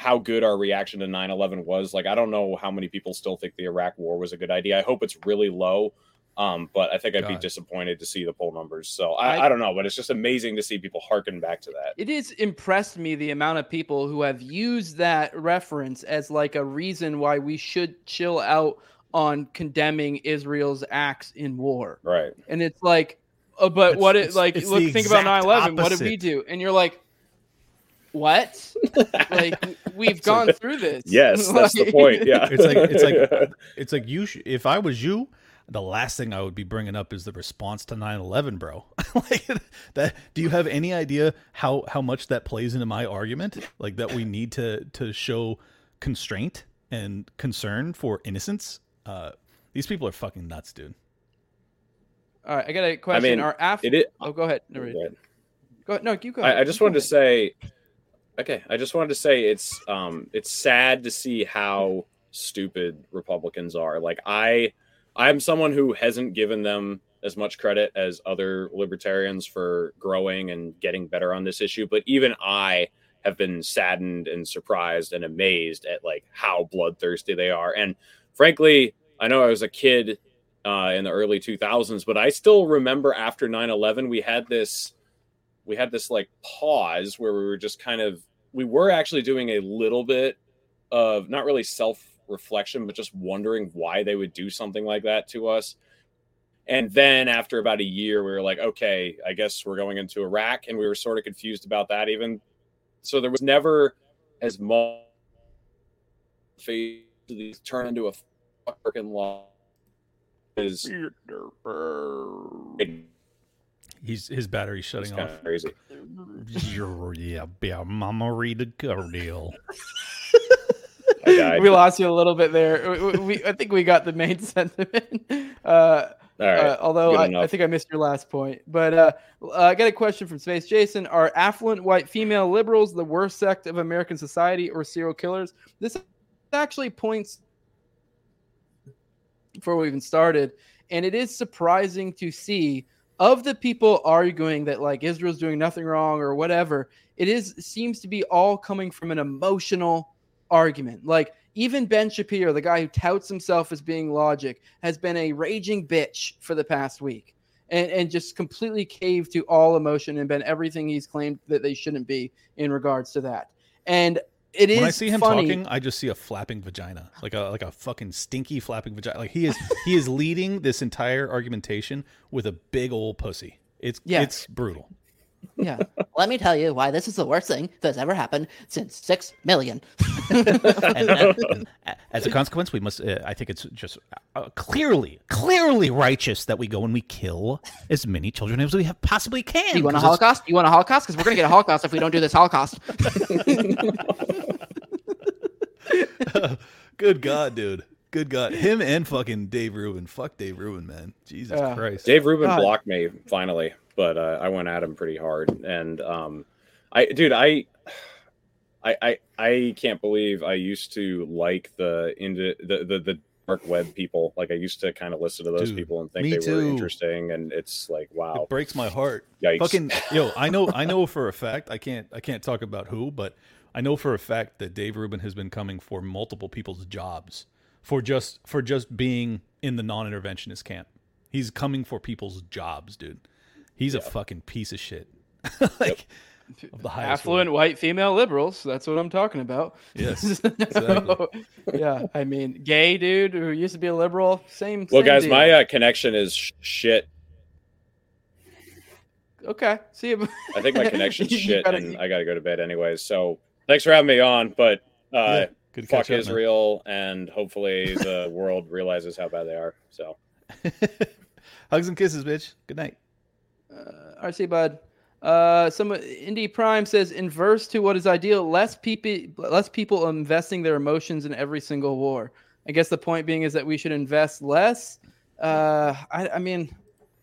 how good our reaction to nine eleven was. Like, I don't know how many people still think the Iraq war was a good idea. I hope it's really low, Um, but I think I'd God. be disappointed to see the poll numbers. So I, I, I don't know, but it's just amazing to see people hearken back to that. It is impressed me the amount of people who have used that reference as like a reason why we should chill out on condemning Israel's acts in war. Right. And it's like, uh, but it's, what it like, look, think about nine eleven. What did we do? And you're like, what? Like we've gone through this. Yes. Like, that's the point. Yeah. It's like, it's like, it's like you, sh- if I was you, the last thing I would be bringing up is the response to nine eleven, bro. Like that. Do you have any idea how, how much that plays into my argument? Like that we need to, to show constraint and concern for innocence. Uh, these people are fucking nuts, dude. All right. I got a question. I mean, Are after- it is- oh, go ahead. No, go ahead. Go ahead. No, you go ahead. I, I just wanted to say, okay. I just wanted to say it's, um, it's sad to see how stupid Republicans are. Like I, I'm someone who hasn't given them as much credit as other libertarians for growing and getting better on this issue. But even I have been saddened and surprised and amazed at like how bloodthirsty they are. And frankly, I know I was a kid uh, in the early two thousands, but I still remember after nine eleven, we had this, we had this like pause where we were just kind of, we were actually doing a little bit of not really self reflection, but just wondering why they would do something like that to us. And then after about a year, we were like, okay, I guess we're going into Iraq. And we were sort of confused about that even. So there was never as much faith to these turn into a fucking law. Is He's his battery's shutting off. Crazy. Yeah, yeah, Mama Reed Coverdale. We lost you a little bit there. We, we, I think we got the main sentiment. Uh, All right. uh, although I, I think I missed your last point. But uh, I got a question from Space Jason. Are affluent white female liberals the worst sect of American society or serial killers? This actually points before we even started. And it is surprising to see of the people arguing that like Israel's doing nothing wrong or whatever, it is seems to be all coming from an emotional argument. Like even Ben Shapiro, the guy who touts himself as being logic, has been a raging bitch for the past week and, and just completely caved to all emotion and been everything he's claimed that they shouldn't be in regards to that. And it when is when I see him funny. talking, I just see a flapping vagina, like a like a fucking stinky flapping vagina. Like he is he is leading this entire argumentation with a big old pussy. It's yeah. it's brutal. Yeah. Let me tell you why this is the worst thing that's ever happened since six million. and, and, and as a consequence, we must, uh, I think it's just uh, clearly, clearly righteous that we go and we kill as many children as we have possibly can. You want a Holocaust? You want a Holocaust? Because we're going to get a Holocaust if we don't do this Holocaust. uh, good God, dude. Good God. Him and fucking Dave Rubin. Fuck Dave Rubin, man. Jesus uh, Christ. Dave Rubin God. blocked me finally. But uh, I went at him pretty hard, and um, I, dude, I, I, I, I can't believe I used to like the into the, the the dark web people. Like I used to kind of listen to those dude, people and think they too. were interesting, and it's like, wow, it breaks my heart. Yikes. Fucking yo, I know, I know for a fact. I can't, I can't talk about who, but I know for a fact that Dave Rubin has been coming for multiple people's jobs for just for just being in the non-interventionist camp. He's coming for people's jobs, dude. He's yeah. a fucking piece of shit. Like yep. of the highest affluent way. White female liberals. That's what I'm talking about. Yes. So, yeah. I mean, gay dude who used to be a liberal. Same. Well, same guys, deal. my uh, connection is sh- shit. Okay. See you. I think my connection's shit, gotta, and you... I gotta go to bed anyways. So thanks for having me on. But uh, yeah, fuck Israel, up, and hopefully the world realizes how bad they are. So hugs and kisses, bitch. Good night. Uh, R C bud, uh, some Indie Prime says inverse to what is ideal, less people, less people investing their emotions in every single war. I guess the point being is that we should invest less. Uh, I, I mean,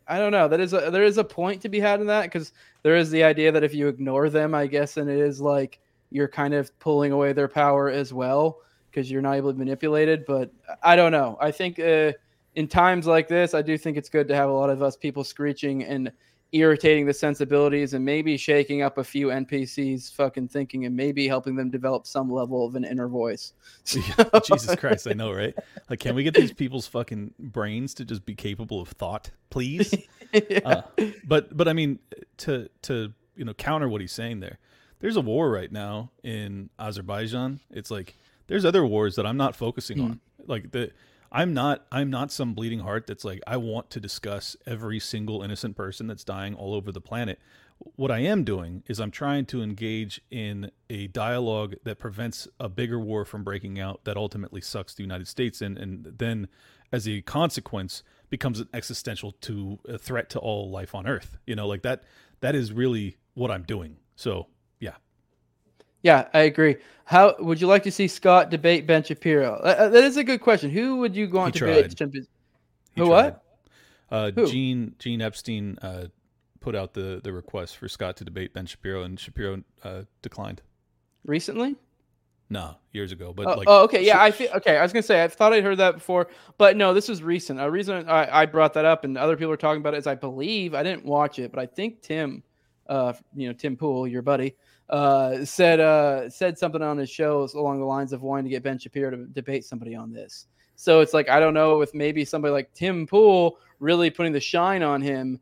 I don't know. That is a, there is a point to be had in that because there is the idea that if you ignore them, I guess, and it is like you're kind of pulling away their power as well because you're not able to manipulate it. But I don't know. I think uh, in times like this, I do think it's good to have a lot of us people screeching and irritating the sensibilities and maybe shaking up a few N P Cs fucking thinking and maybe helping them develop some level of an inner voice. So, Jesus Christ, I know, right? Like, can we get these people's fucking brains to just be capable of thought, please? yeah. uh, but but I mean, to to you know, counter what he's saying there, there's a war right now in Azerbaijan. It's like there's other wars that I'm not focusing mm. on. Like the I'm not I'm not some bleeding heart that's like, I want to discuss every single innocent person that's dying all over the planet. What I am doing is I'm trying to engage in a dialogue that prevents a bigger war from breaking out that ultimately sucks the United States in, and then as a consequence becomes an existential to a threat to all life on Earth. You know, like that that is really what I'm doing. So yeah, I agree. How would you like to see Scott debate Ben Shapiro? Uh, that is a good question. Who would you go on to debate? Who what? Uh, Who? Gene Gene Epstein uh, put out the, the request for Scott to debate Ben Shapiro, and Shapiro uh, declined. Recently? No, years ago. But oh, like, oh, okay, yeah, I feel okay. I was gonna say I thought I'd heard that before, but no, this was recent. A reason I, I brought that up, and other people are talking about it, is I believe I didn't watch it, but I think Tim, uh, you know, Tim Poole, your buddy. Uh, said uh, said something on his shows along the lines of wanting to get Ben Shapiro to debate somebody on this. So it's like, I don't know, with maybe somebody like Tim Poole really putting the shine on him,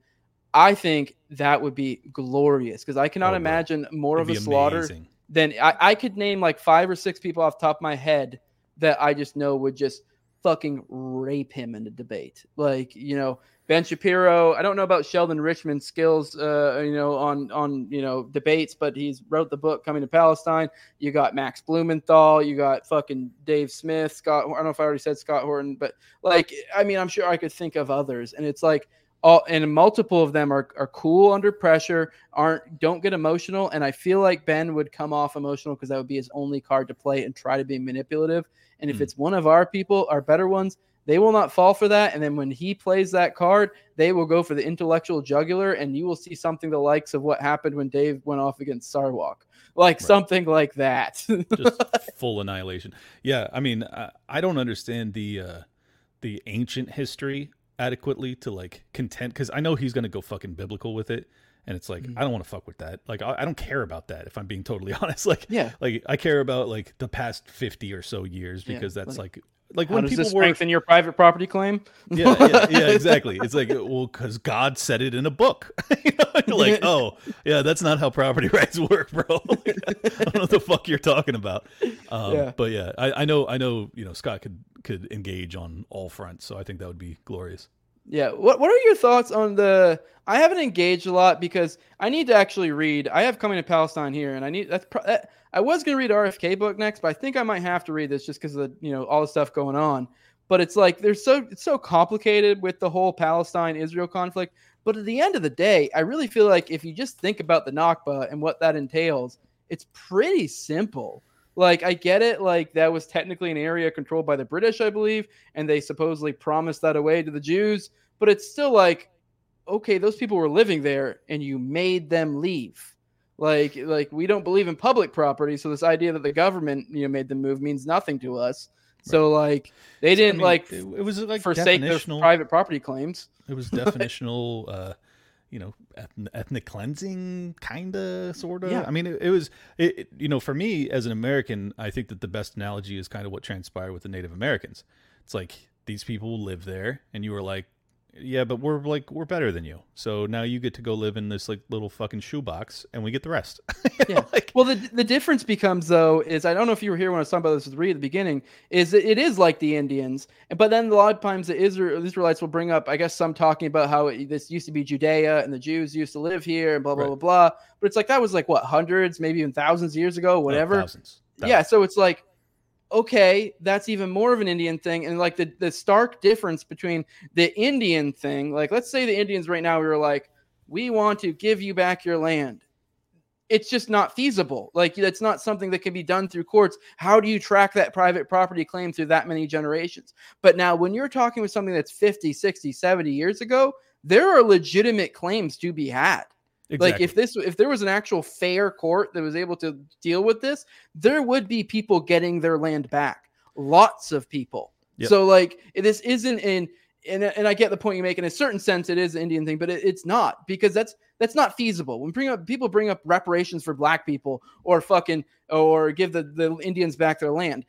I think that would be glorious because I cannot oh, imagine more of a slaughter amazing. than I, I could name like five or six people off the top of my head that I just know would just fucking rape him in a debate. Like, you know, Ben Shapiro, I don't know about Sheldon Richman's skills, uh, you know, on, on, you know, debates, but he's wrote the book Coming to Palestine. You got Max Blumenthal, you got fucking Dave Smith, Scott, I don't know if I already said Scott Horton, but like, I mean, I'm sure I could think of others. And it's like all, and multiple of them are, are cool under pressure, aren't, don't get emotional. And I feel like Ben would come off emotional because that would be his only card to play and try to be manipulative. And if mm. it's one of our people, our better ones, they will not fall for that. And then when he plays that card, they will go for the intellectual jugular, and you will see something the likes of what happened when Dave went off against Sarwak, like right. something like that. Just full annihilation. Yeah. I mean, I, I don't understand the, uh, the ancient history adequately to like content. Cause I know he's going to go fucking biblical with it. And it's like, mm-hmm. I don't want to fuck with that. Like, I, I don't care about that. If I'm being totally honest, like, yeah, like I care about like the past fifty or so years because yeah, that's like, like Like How when does people this strengthen were... your private property claim? Yeah, yeah, yeah, exactly. It's like, well, because God said it in a book. You know? You're like, oh, yeah, that's not how property rights work, bro. Like, I don't know what the fuck you're talking about. Um, yeah. But yeah, I, I know, I know, you know, Scott could could engage on all fronts, so I think that would be glorious. Yeah. What What are your thoughts on the? I haven't engaged a lot because I need to actually read. I have Coming to Palestine here, and I need that's. Pro- that, I was going to read R F K book next, but I think I might have to read this just because of the, you know, all the stuff going on. But it's like, there's so, it's so complicated with the whole Palestine Israel conflict. But at the end of the day, I really feel like if you just think about the Nakba and what that entails, it's pretty simple. Like, I get it. Like, that was technically an area controlled by the British, I believe. And they supposedly promised that away to the Jews, but it's still like, okay, those people were living there and you made them leave. Like, like we don't believe in public property, so this idea that the government, you know, made them move means nothing to us. Right. So, like, they didn't I mean, like it, it was like forsake their private property claims. It was definitional, uh, you know, ethnic cleansing, kinda, sorta. Yeah. I mean, it, it was, it, it, you know, for me as an American, I think that the best analogy is kind of what transpired with the Native Americans. It's like these people live there, and you were like, yeah, but we're like, we're better than you. So now you get to go live in this like little fucking shoebox and we get the rest. Yeah. Like, well, the the difference becomes though, is I don't know if you were here when I was talking about this with Reed at the beginning, is that it is like the Indians. But then a lot of times the Israel, Israelites will bring up, I guess some talking about how it, this used to be Judea and the Jews used to live here and blah, blah, right. blah, blah. But it's like, that was like what, hundreds, maybe even thousands of years ago, whatever. No, thousands. thousands. Yeah. So it's like, okay, that's even more of an Indian thing. And like the, the stark difference between the Indian thing, like let's say the Indians right now, we were like, we want to give you back your land. It's just not feasible. Like that's not something that can be done through courts. How do you track that private property claim through that many generations? But now when you're talking with something that's fifty, sixty, seventy years ago, there are legitimate claims to be had. Exactly. Like if this, if there was an actual fair court that was able to deal with this, there would be people getting their land back. Lots of people. Yep. So like this isn't in, and and I get the point you make. In a certain sense, it is an Indian thing, but it, it's not, because that's that's not feasible. When bring up people bring up reparations for black people or fucking or give the, the Indians back their land.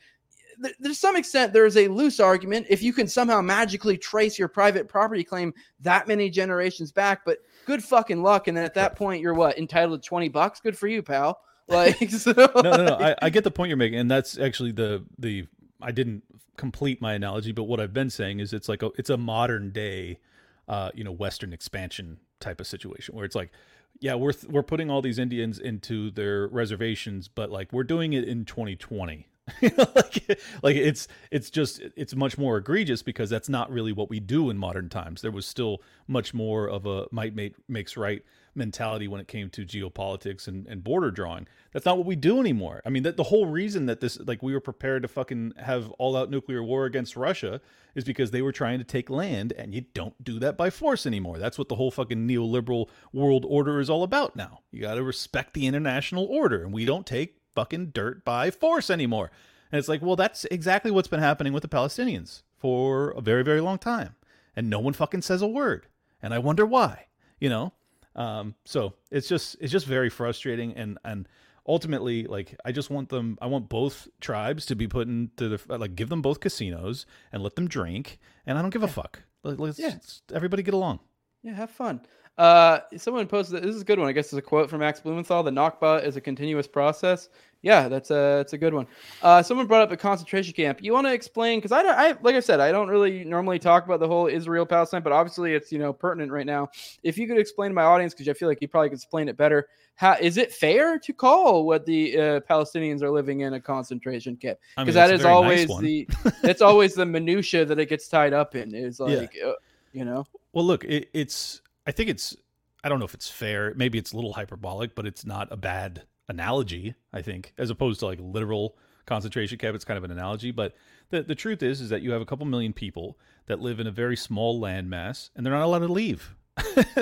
There, there's some extent there is a loose argument if you can somehow magically trace your private property claim that many generations back. But good fucking luck, and then at that point you're what, entitled to twenty bucks? Good for you, pal. Like, so, no, no, no. Like... I, I get the point you're making, and that's actually the the. I didn't complete my analogy, but what I've been saying is it's like a, it's a modern day, uh, you know, Western expansion type of situation where it's like, yeah, we're, th- we're putting all these Indians into their reservations, but like we're doing it in twenty twenty. like, like it's, it's just, it's much more egregious because that's not really what we do in modern times. There was still much more of a might make, makes right mentality when it came to geopolitics and, and border drawing. That's not what we do anymore. I mean, that the whole reason that this, like, we were prepared to fucking have all out nuclear war against Russia is because they were trying to take land, and you don't do that by force anymore. That's what the whole fucking neoliberal world order is all about now. You got to respect the international order, and we don't take fucking dirt by force anymore. And it's like, well, that's exactly what's been happening with the Palestinians for a very, very long time. And no one fucking says a word. And I wonder why, you know? Um, so it's just, it's just very frustrating. And, and ultimately, like, I just want them, I want both tribes to be put into the, like, give them both casinos and let them drink. And I don't give a fuck. Let's, yeah. let's everybody get along. Yeah. Have fun. Uh, someone posted, this is a good one. I guess it's a quote from Max Blumenthal. The Nakba is a continuous process. Yeah, that's a, that's a good one. Uh, someone brought up a concentration camp. You want to explain? Cause I don't, I, like I said, I don't really normally talk about the whole Israel Palestine, but obviously it's, you know, pertinent right now. If you could explain to my audience, cause I feel like you probably could explain it better. How is it fair to call what the uh, Palestinians are living in a concentration camp? Cause I mean, that is always nice the, that's always the minutia that it gets tied up in, is like, yeah. uh, you know, well, look, it, it's, I think it's, I don't know if it's fair. Maybe it's a little hyperbolic, but it's not a bad analogy, I think, as opposed to like literal concentration camp. It's kind of an analogy. But the, the truth is, is that you have a couple million people that live in a very small landmass, and they're not allowed to leave.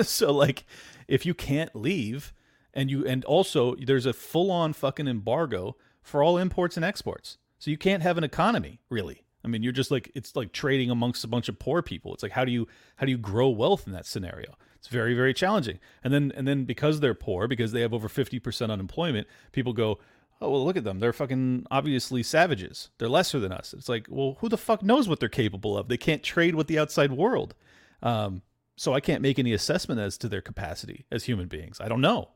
So like, if you can't leave, and you, and also there's a full on fucking embargo for all imports and exports. So you can't have an economy, really. I mean, you're just like, it's like trading amongst a bunch of poor people. It's like, how do you, how do you grow wealth in that scenario? It's very, very challenging. And then, and then because they're poor, because they have over fifty percent unemployment, people go, oh, well, look at them. They're fucking obviously savages. They're lesser than us. It's like, well, who the fuck knows what they're capable of? They can't trade with the outside world. Um, so I can't make any assessment as to their capacity as human beings. I don't know.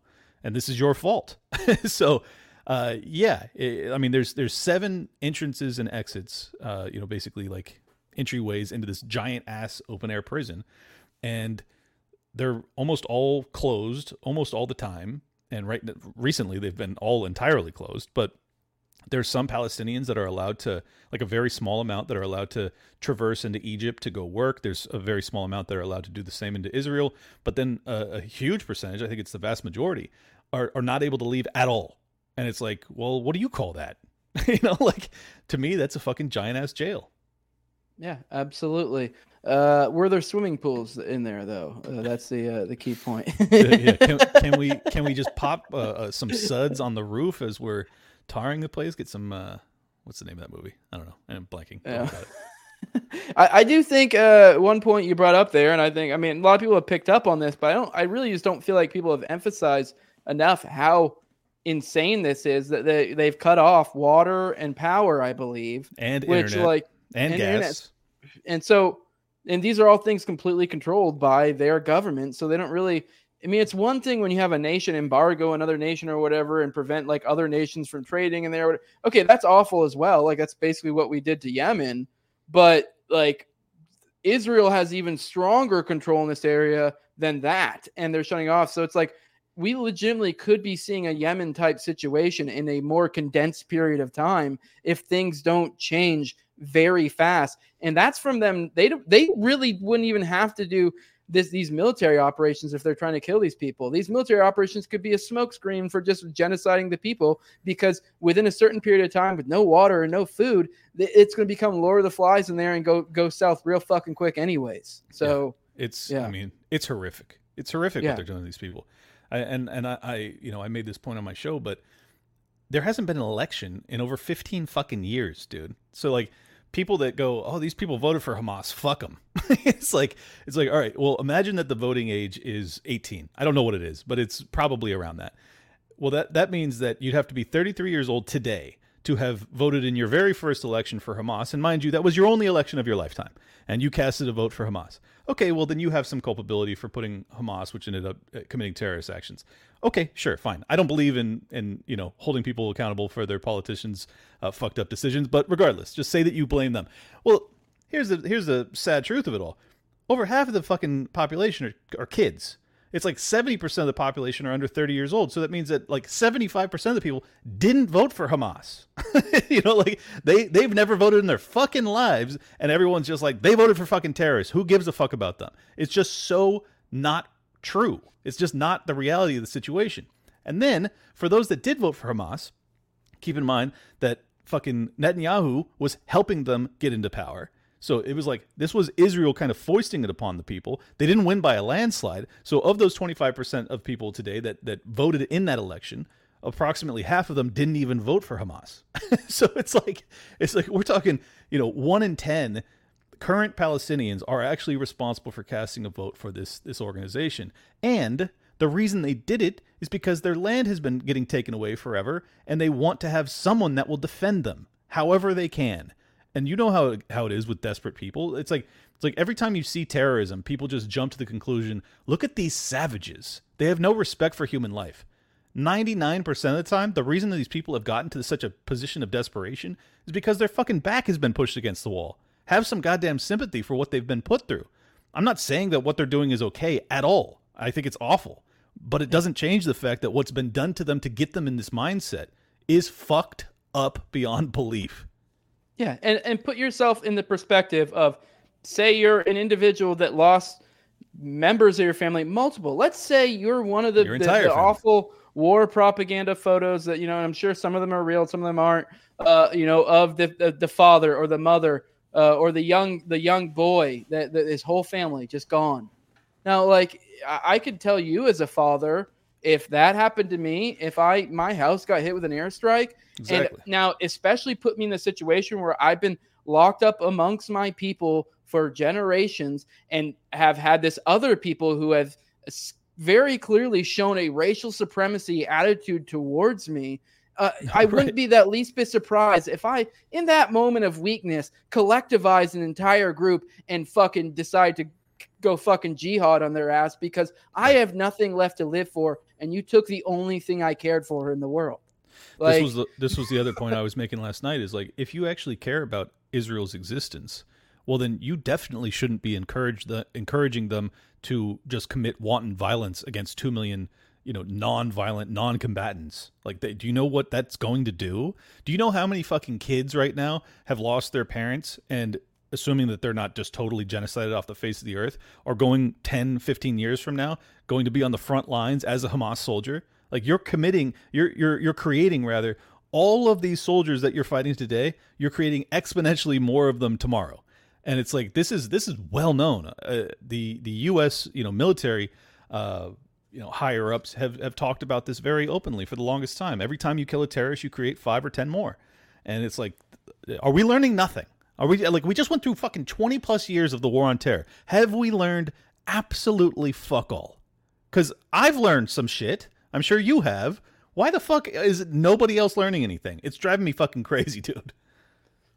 And this is your fault. So, Uh, yeah, it, I mean, there's there's seven entrances and exits, uh, you know, basically like entryways into this giant ass open air prison, and they're almost all closed almost all the time. And right recently, they've been all entirely closed. But there's some Palestinians that are allowed to, like a very small amount that are allowed to traverse into Egypt to go work. There's a very small amount that are allowed to do the same into Israel. But then a, a huge percentage, I think it's the vast majority, are are not able to leave at all. And it's like, well, what do you call that? You know, like, to me, that's a fucking giant ass jail. Yeah, absolutely. Uh, were there swimming pools in there, though? Uh, that's the uh, the key point. yeah, yeah. Can, can we can we just pop uh, uh, some suds on the roof as we're tarring the place? Get some. Uh, what's the name of that movie? I don't know. I'm blanking. Yeah. About it. I, I do think uh, one point you brought up there, and I think I mean a lot of people have picked up on this, but I don't. I really just don't feel like people have emphasized enough how insane this is, that they, they've cut off water and power, I believe, and which internet, like and, and gas internet. And so, and these are all things completely controlled by their government, so they don't really, I mean, it's one thing when you have a nation embargo another nation or whatever and prevent like other nations from trading in there, okay, that's awful as well, like that's basically what we did to Yemen, but like Israel has even stronger control in this area than that, and they're shutting off, so it's like we legitimately could be seeing a Yemen type situation in a more condensed period of time if things don't change very fast. And that's from them. They they really wouldn't even have to do this, these military operations, if they're trying to kill these people. These military operations could be a smokescreen for just genociding the people, because within a certain period of time with no water and no food, it's going to become Lord of the Flies in there and go, go south real fucking quick anyways. So yeah. it's, yeah. I mean, it's horrific. It's horrific yeah. what they're doing to these people. I, and and I, I, you know, I made this point on my show, but there hasn't been an election in over fifteen fucking years, dude. So like, people that go, oh, these people voted for Hamas, fuck them. It's like, it's like, all right, well, imagine that the voting age is eighteen. I don't know what it is, but it's probably around that. Well, that, that means that you'd have to be thirty-three years old today to have voted in your very first election for Hamas. And mind you, that was your only election of your lifetime, and you casted a vote for Hamas. Okay, well, then you have some culpability for putting Hamas, which ended up committing terrorist actions. Okay, sure, fine. I don't believe in, in you know, holding people accountable for their politicians' uh, fucked up decisions, but regardless, just say that you blame them. Well, here's the, here's the sad truth of it all. Over half of the fucking population are, are kids. It's like seventy percent of the population are under thirty years old. So that means that like seventy-five percent of the people didn't vote for Hamas. You know, like they, they've never voted in their fucking lives. And everyone's just like, they voted for fucking terrorists. Who gives a fuck about them? It's just so not true. It's just not the reality of the situation. And then for those that did vote for Hamas, keep in mind that fucking Netanyahu was helping them get into power. So it was like, this was Israel kind of foisting it upon the people. They didn't win by a landslide. So of those twenty-five percent of people today that, that voted in that election, approximately half of them didn't even vote for Hamas. So it's like, it's like we're talking, you know, one in ten current Palestinians are actually responsible for casting a vote for this, this organization. And the reason they did it is because their land has been getting taken away forever, and they want to have someone that will defend them however they can. And you know how how it is with desperate people. It's like it's like every time you see terrorism, people just jump to the conclusion, look at these savages. They have no respect for human life. ninety-nine percent of the time, the reason that these people have gotten to such a position of desperation is because their fucking back has been pushed against the wall. Have some goddamn sympathy for what they've been put through. I'm not saying that what they're doing is okay at all. I think it's awful. But it doesn't change the fact that what's been done to them to get them in this mindset is fucked up beyond belief. Yeah, and, and put yourself in the perspective of, say you're an individual that lost members of your family, multiple. Let's say you're one of the, the, the awful war propaganda photos that, you know, and I'm sure some of them are real, some of them aren't, uh, you know, of the, the, the father or the mother uh, or the young the young boy, that, that his whole family just gone. Now, like, I, I could tell you as a father, if that happened to me, if I my house got hit with an airstrike, exactly. And now especially put me in the situation where I've been locked up amongst my people for generations and have had this other people who have very clearly shown a racial supremacy attitude towards me, uh, I right. wouldn't be that least bit surprised if I, in that moment of weakness, collectivize an entire group and fucking decide to go fucking jihad on their ass because I have nothing left to live for, and you took the only thing I cared for in the world. Like... This was the, this was the other point I was making last night is like, if you actually care about Israel's existence, well, then you definitely shouldn't be encouraged the, encouraging them to just commit wanton violence against two million, you know, non-violent, non-combatants. Like, they, do you know what that's going to do? Do you know how many fucking kids right now have lost their parents and, assuming that they're not just totally genocided off the face of the earth, are going ten, fifteen years from now, going to be on the front lines as a Hamas soldier? Like, you're committing, you're you're you're creating, rather, all of these soldiers that you're fighting today, you're creating exponentially more of them tomorrow. And it's like, this is this is well known. Uh, the the U S, you know, military, uh, you know, higher ups have have talked about this very openly for the longest time. Every time you kill a terrorist, you create five or ten more. And it's like, are we learning nothing? Are we like, we just went through fucking twenty plus years of the war on terror. Have we learned absolutely fuck all? Because I've learned some shit. I'm sure you have. Why the fuck is nobody else learning anything? It's driving me fucking crazy, dude.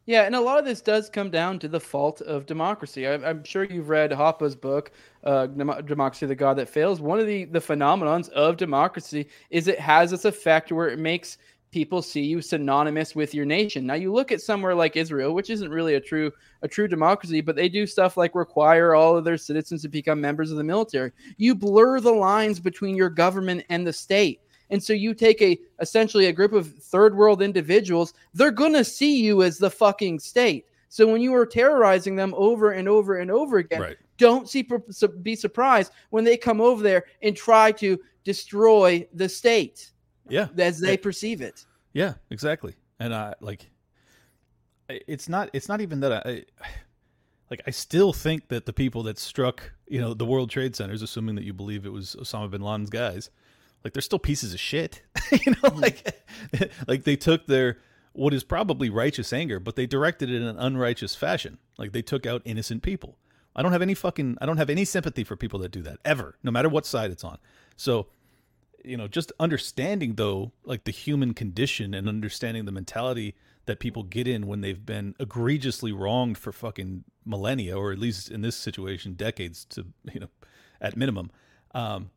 Yeah, and a lot of this does come down to the fault of democracy. I, I'm sure you've read Hoppe's book, uh, Democracy, the God That Fails. One of the, the phenomenons of democracy is it has this effect where it makes people see you synonymous with your nation. Now you look at somewhere like Israel, which isn't really a true a true democracy, but they do stuff like require all of their citizens to become members of the military. You blur the lines between your government and the state. And so you take a essentially a group of third world individuals, they're going to see you as the fucking state. So when you are terrorizing them over and over and over again, right. Don't see, be surprised when they come over there and try to destroy the state. Yeah, as they perceive it. Yeah, exactly. And I like, it's not. It's not even that I, like. I still think that the people that struck, you know, the World Trade Centers, assuming that you believe it was Osama bin Laden's guys, like they're still pieces of shit. You know, like, like they took their what is probably righteous anger, but they directed it in an unrighteous fashion. Like, they took out innocent people. I don't have any fucking, I don't have any sympathy for people that do that, ever, no matter what side it's on. So, you know, just understanding, though, like the human condition and understanding the mentality that people get in when they've been egregiously wronged for fucking millennia, or at least in this situation, decades to, you know, at minimum. Um,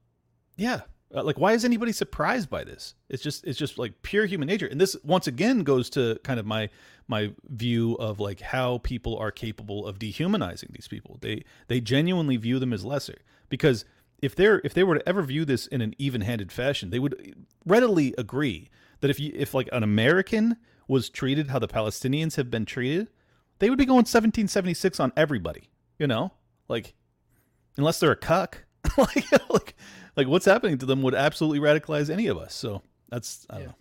yeah. Like, why is anybody surprised by this? It's just, it's just like pure human nature. And this once again goes to kind of my, my view of like how people are capable of dehumanizing these people. They, they genuinely view them as lesser, because if they're, if they were to ever view this in an even-handed fashion, they would readily agree that if you, if like an American was treated how the Palestinians have been treated, they would be going seventeen seventy-six on everybody, you know, like, unless they're a cuck, like, like, Like, what's happening to them would absolutely radicalize any of us. So that's, I don't yeah. know.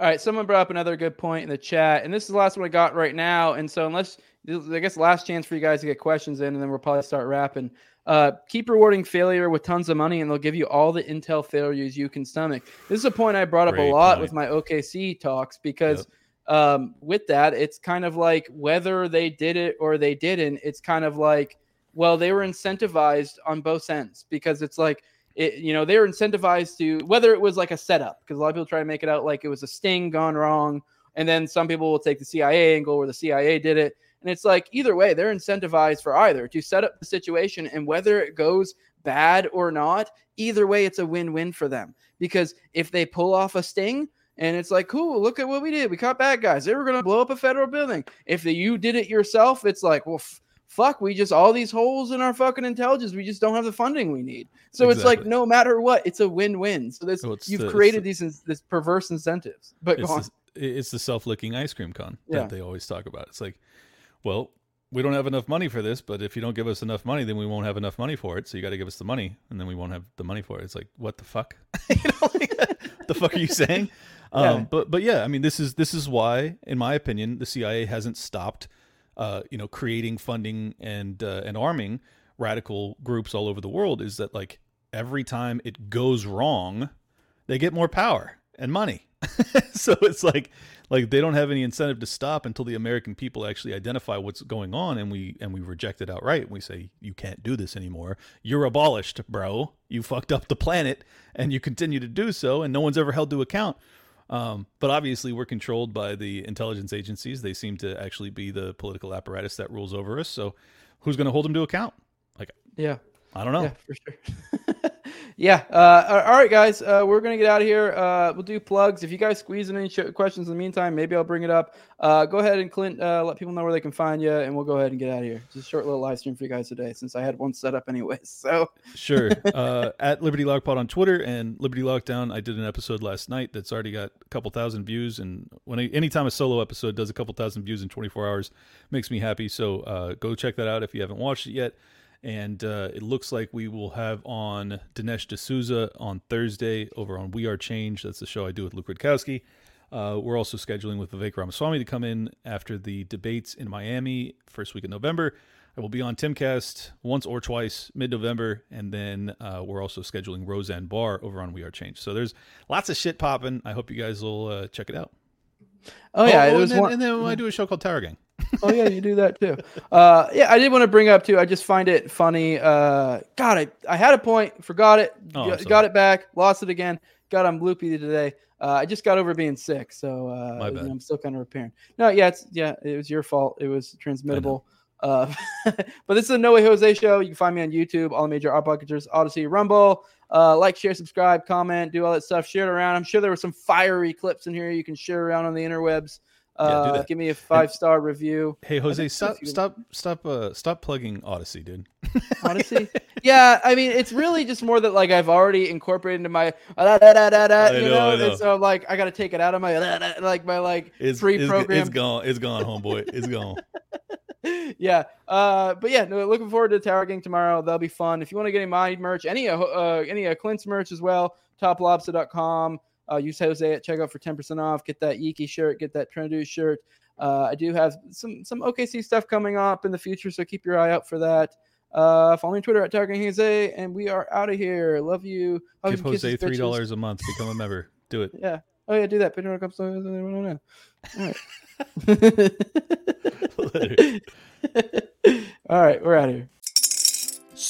All right. Someone brought up another good point in the chat. And this is the last one I got right now. And so unless, I guess, last chance for you guys to get questions in, and then we'll probably start wrapping. Uh, keep rewarding failure with tons of money, and they'll give you all the intel failures you can stomach. This is a point I brought up Great a lot point. with my O K C talks, because yep. um, with that, it's kind of like whether they did it or they didn't, it's kind of like, well, they were incentivized on both ends, because it's like, It, you know, they were incentivized to, whether it was like a setup, because a lot of people try to make it out like it was a sting gone wrong. And then some people will take the C I A angle where the C I A did it. And it's like, either way, they're incentivized for either to set up the situation, and whether it goes bad or not, either way, it's a win-win for them. Because if they pull off a sting, and it's like, cool, look at what we did. We caught bad guys. They were going to blow up a federal building. If the, you did it yourself, it's like, well, f- Fuck, we just all these holes in our fucking intelligence. We just don't have the funding we need. So exactly. It's like, no matter what, it's a win-win. So this oh, you've the, created these the, this perverse incentives. But it's, go on. The, it's the self-licking ice cream cone yeah. that they always talk about. It's like, well, we don't have enough money for this, but if you don't give us enough money, then we won't have enough money for it. So you got to give us the money, and then we won't have the money for it. It's like, what the fuck? You know, like, the fuck are you saying? Um, yeah. But but yeah, I mean, this is this is why, in my opinion, the C I A hasn't stopped. Uh, you know, creating, funding, and uh, and arming radical groups all over the world, is that like every time it goes wrong, they get more power and money. So it's like like they don't have any incentive to stop until the American people actually identify what's going on, and we and we reject it outright. We say, you can't do this anymore. You're abolished, bro. You fucked up the planet, and you continue to do so, and no one's ever held to account. Um, but obviously we're controlled by the intelligence agencies. They seem to actually be the political apparatus that rules over us. So who's going to hold them to account? Like, yeah, I don't know. Yeah, for sure. yeah. Uh, all right, guys, uh, we're going to get out of here. Uh, we'll do plugs. If you guys squeeze in any sh- questions in the meantime, maybe I'll bring it up. Uh, go ahead and Clint, uh, let people know where they can find you, and we'll go ahead and get out of here. Just a short little live stream for you guys today, since I had one set up anyway. So sure. Uh, at Liberty Lockpod on Twitter and Liberty Lockdown. I did an episode last night that's already got a couple thousand views. And when I, anytime a solo episode does a couple thousand views in twenty-four hours, makes me happy. So, uh, go check that out if you haven't watched it yet. And uh, it looks like we will have on Dinesh D'Souza on Thursday over on We Are Change. That's the show I do with Luke Rudkowski. Uh, we're also scheduling with Vivek Ramaswamy to come in after the debates in Miami, first week of November. I will be on Timcast once or twice mid-November. And then uh, we're also scheduling Roseanne Barr over on We Are Change. So there's lots of shit popping. I hope you guys will uh, check it out. Oh, yeah. Oh, and, then, one- and then I do a show called Tower Gang. Oh yeah, you do that too. Uh, yeah, I did want to bring up too. I just find it funny. Uh, God, I, I had a point, forgot it, oh, got, got it back, lost it again. God, I'm loopy today. Uh, I just got over being sick, so uh, you know, I'm still kind of repairing. No, yeah, it's yeah, it was your fault. It was transmittable. Uh, but this is the No Way Jose show. You can find me on YouTube, all the major art podcatchers, Odysee, Rumble. Uh, like, share, subscribe, comment, do all that stuff. Share it around. I'm sure there were some fiery clips in here you can share around on the interwebs. Uh, yeah, give me a five-star and, review. Hey, Jose, stop, you... stop, stop, uh, stop plugging Odysee, dude. Odysee? Yeah, I mean, it's really just more that like I've already incorporated into my da da da da da. You know, know, know. And so I'm like, I got to take it out of my like my like it's, pre-program. It's, it's gone. It's gone, homeboy. It's gone. Yeah. Uh, but yeah, no, looking forward to the Tower Gang tomorrow. That'll be fun. If you want to get any my merch, any uh, any uh, Clint's merch as well, top lobster dot com. Uh, use Jose at checkout for ten percent off. Get that Yeeky shirt. Get that Trendu shirt. Uh, I do have some some O K C stuff coming up in the future, so keep your eye out for that. Uh, follow me on Twitter at Tower Gang Jose, and we are out of here. Love you. Love Give you Jose three dollars a month. Become a member. Do it. Yeah. Oh yeah, do that. Put it on a cup story. All right. All right, we're out of here.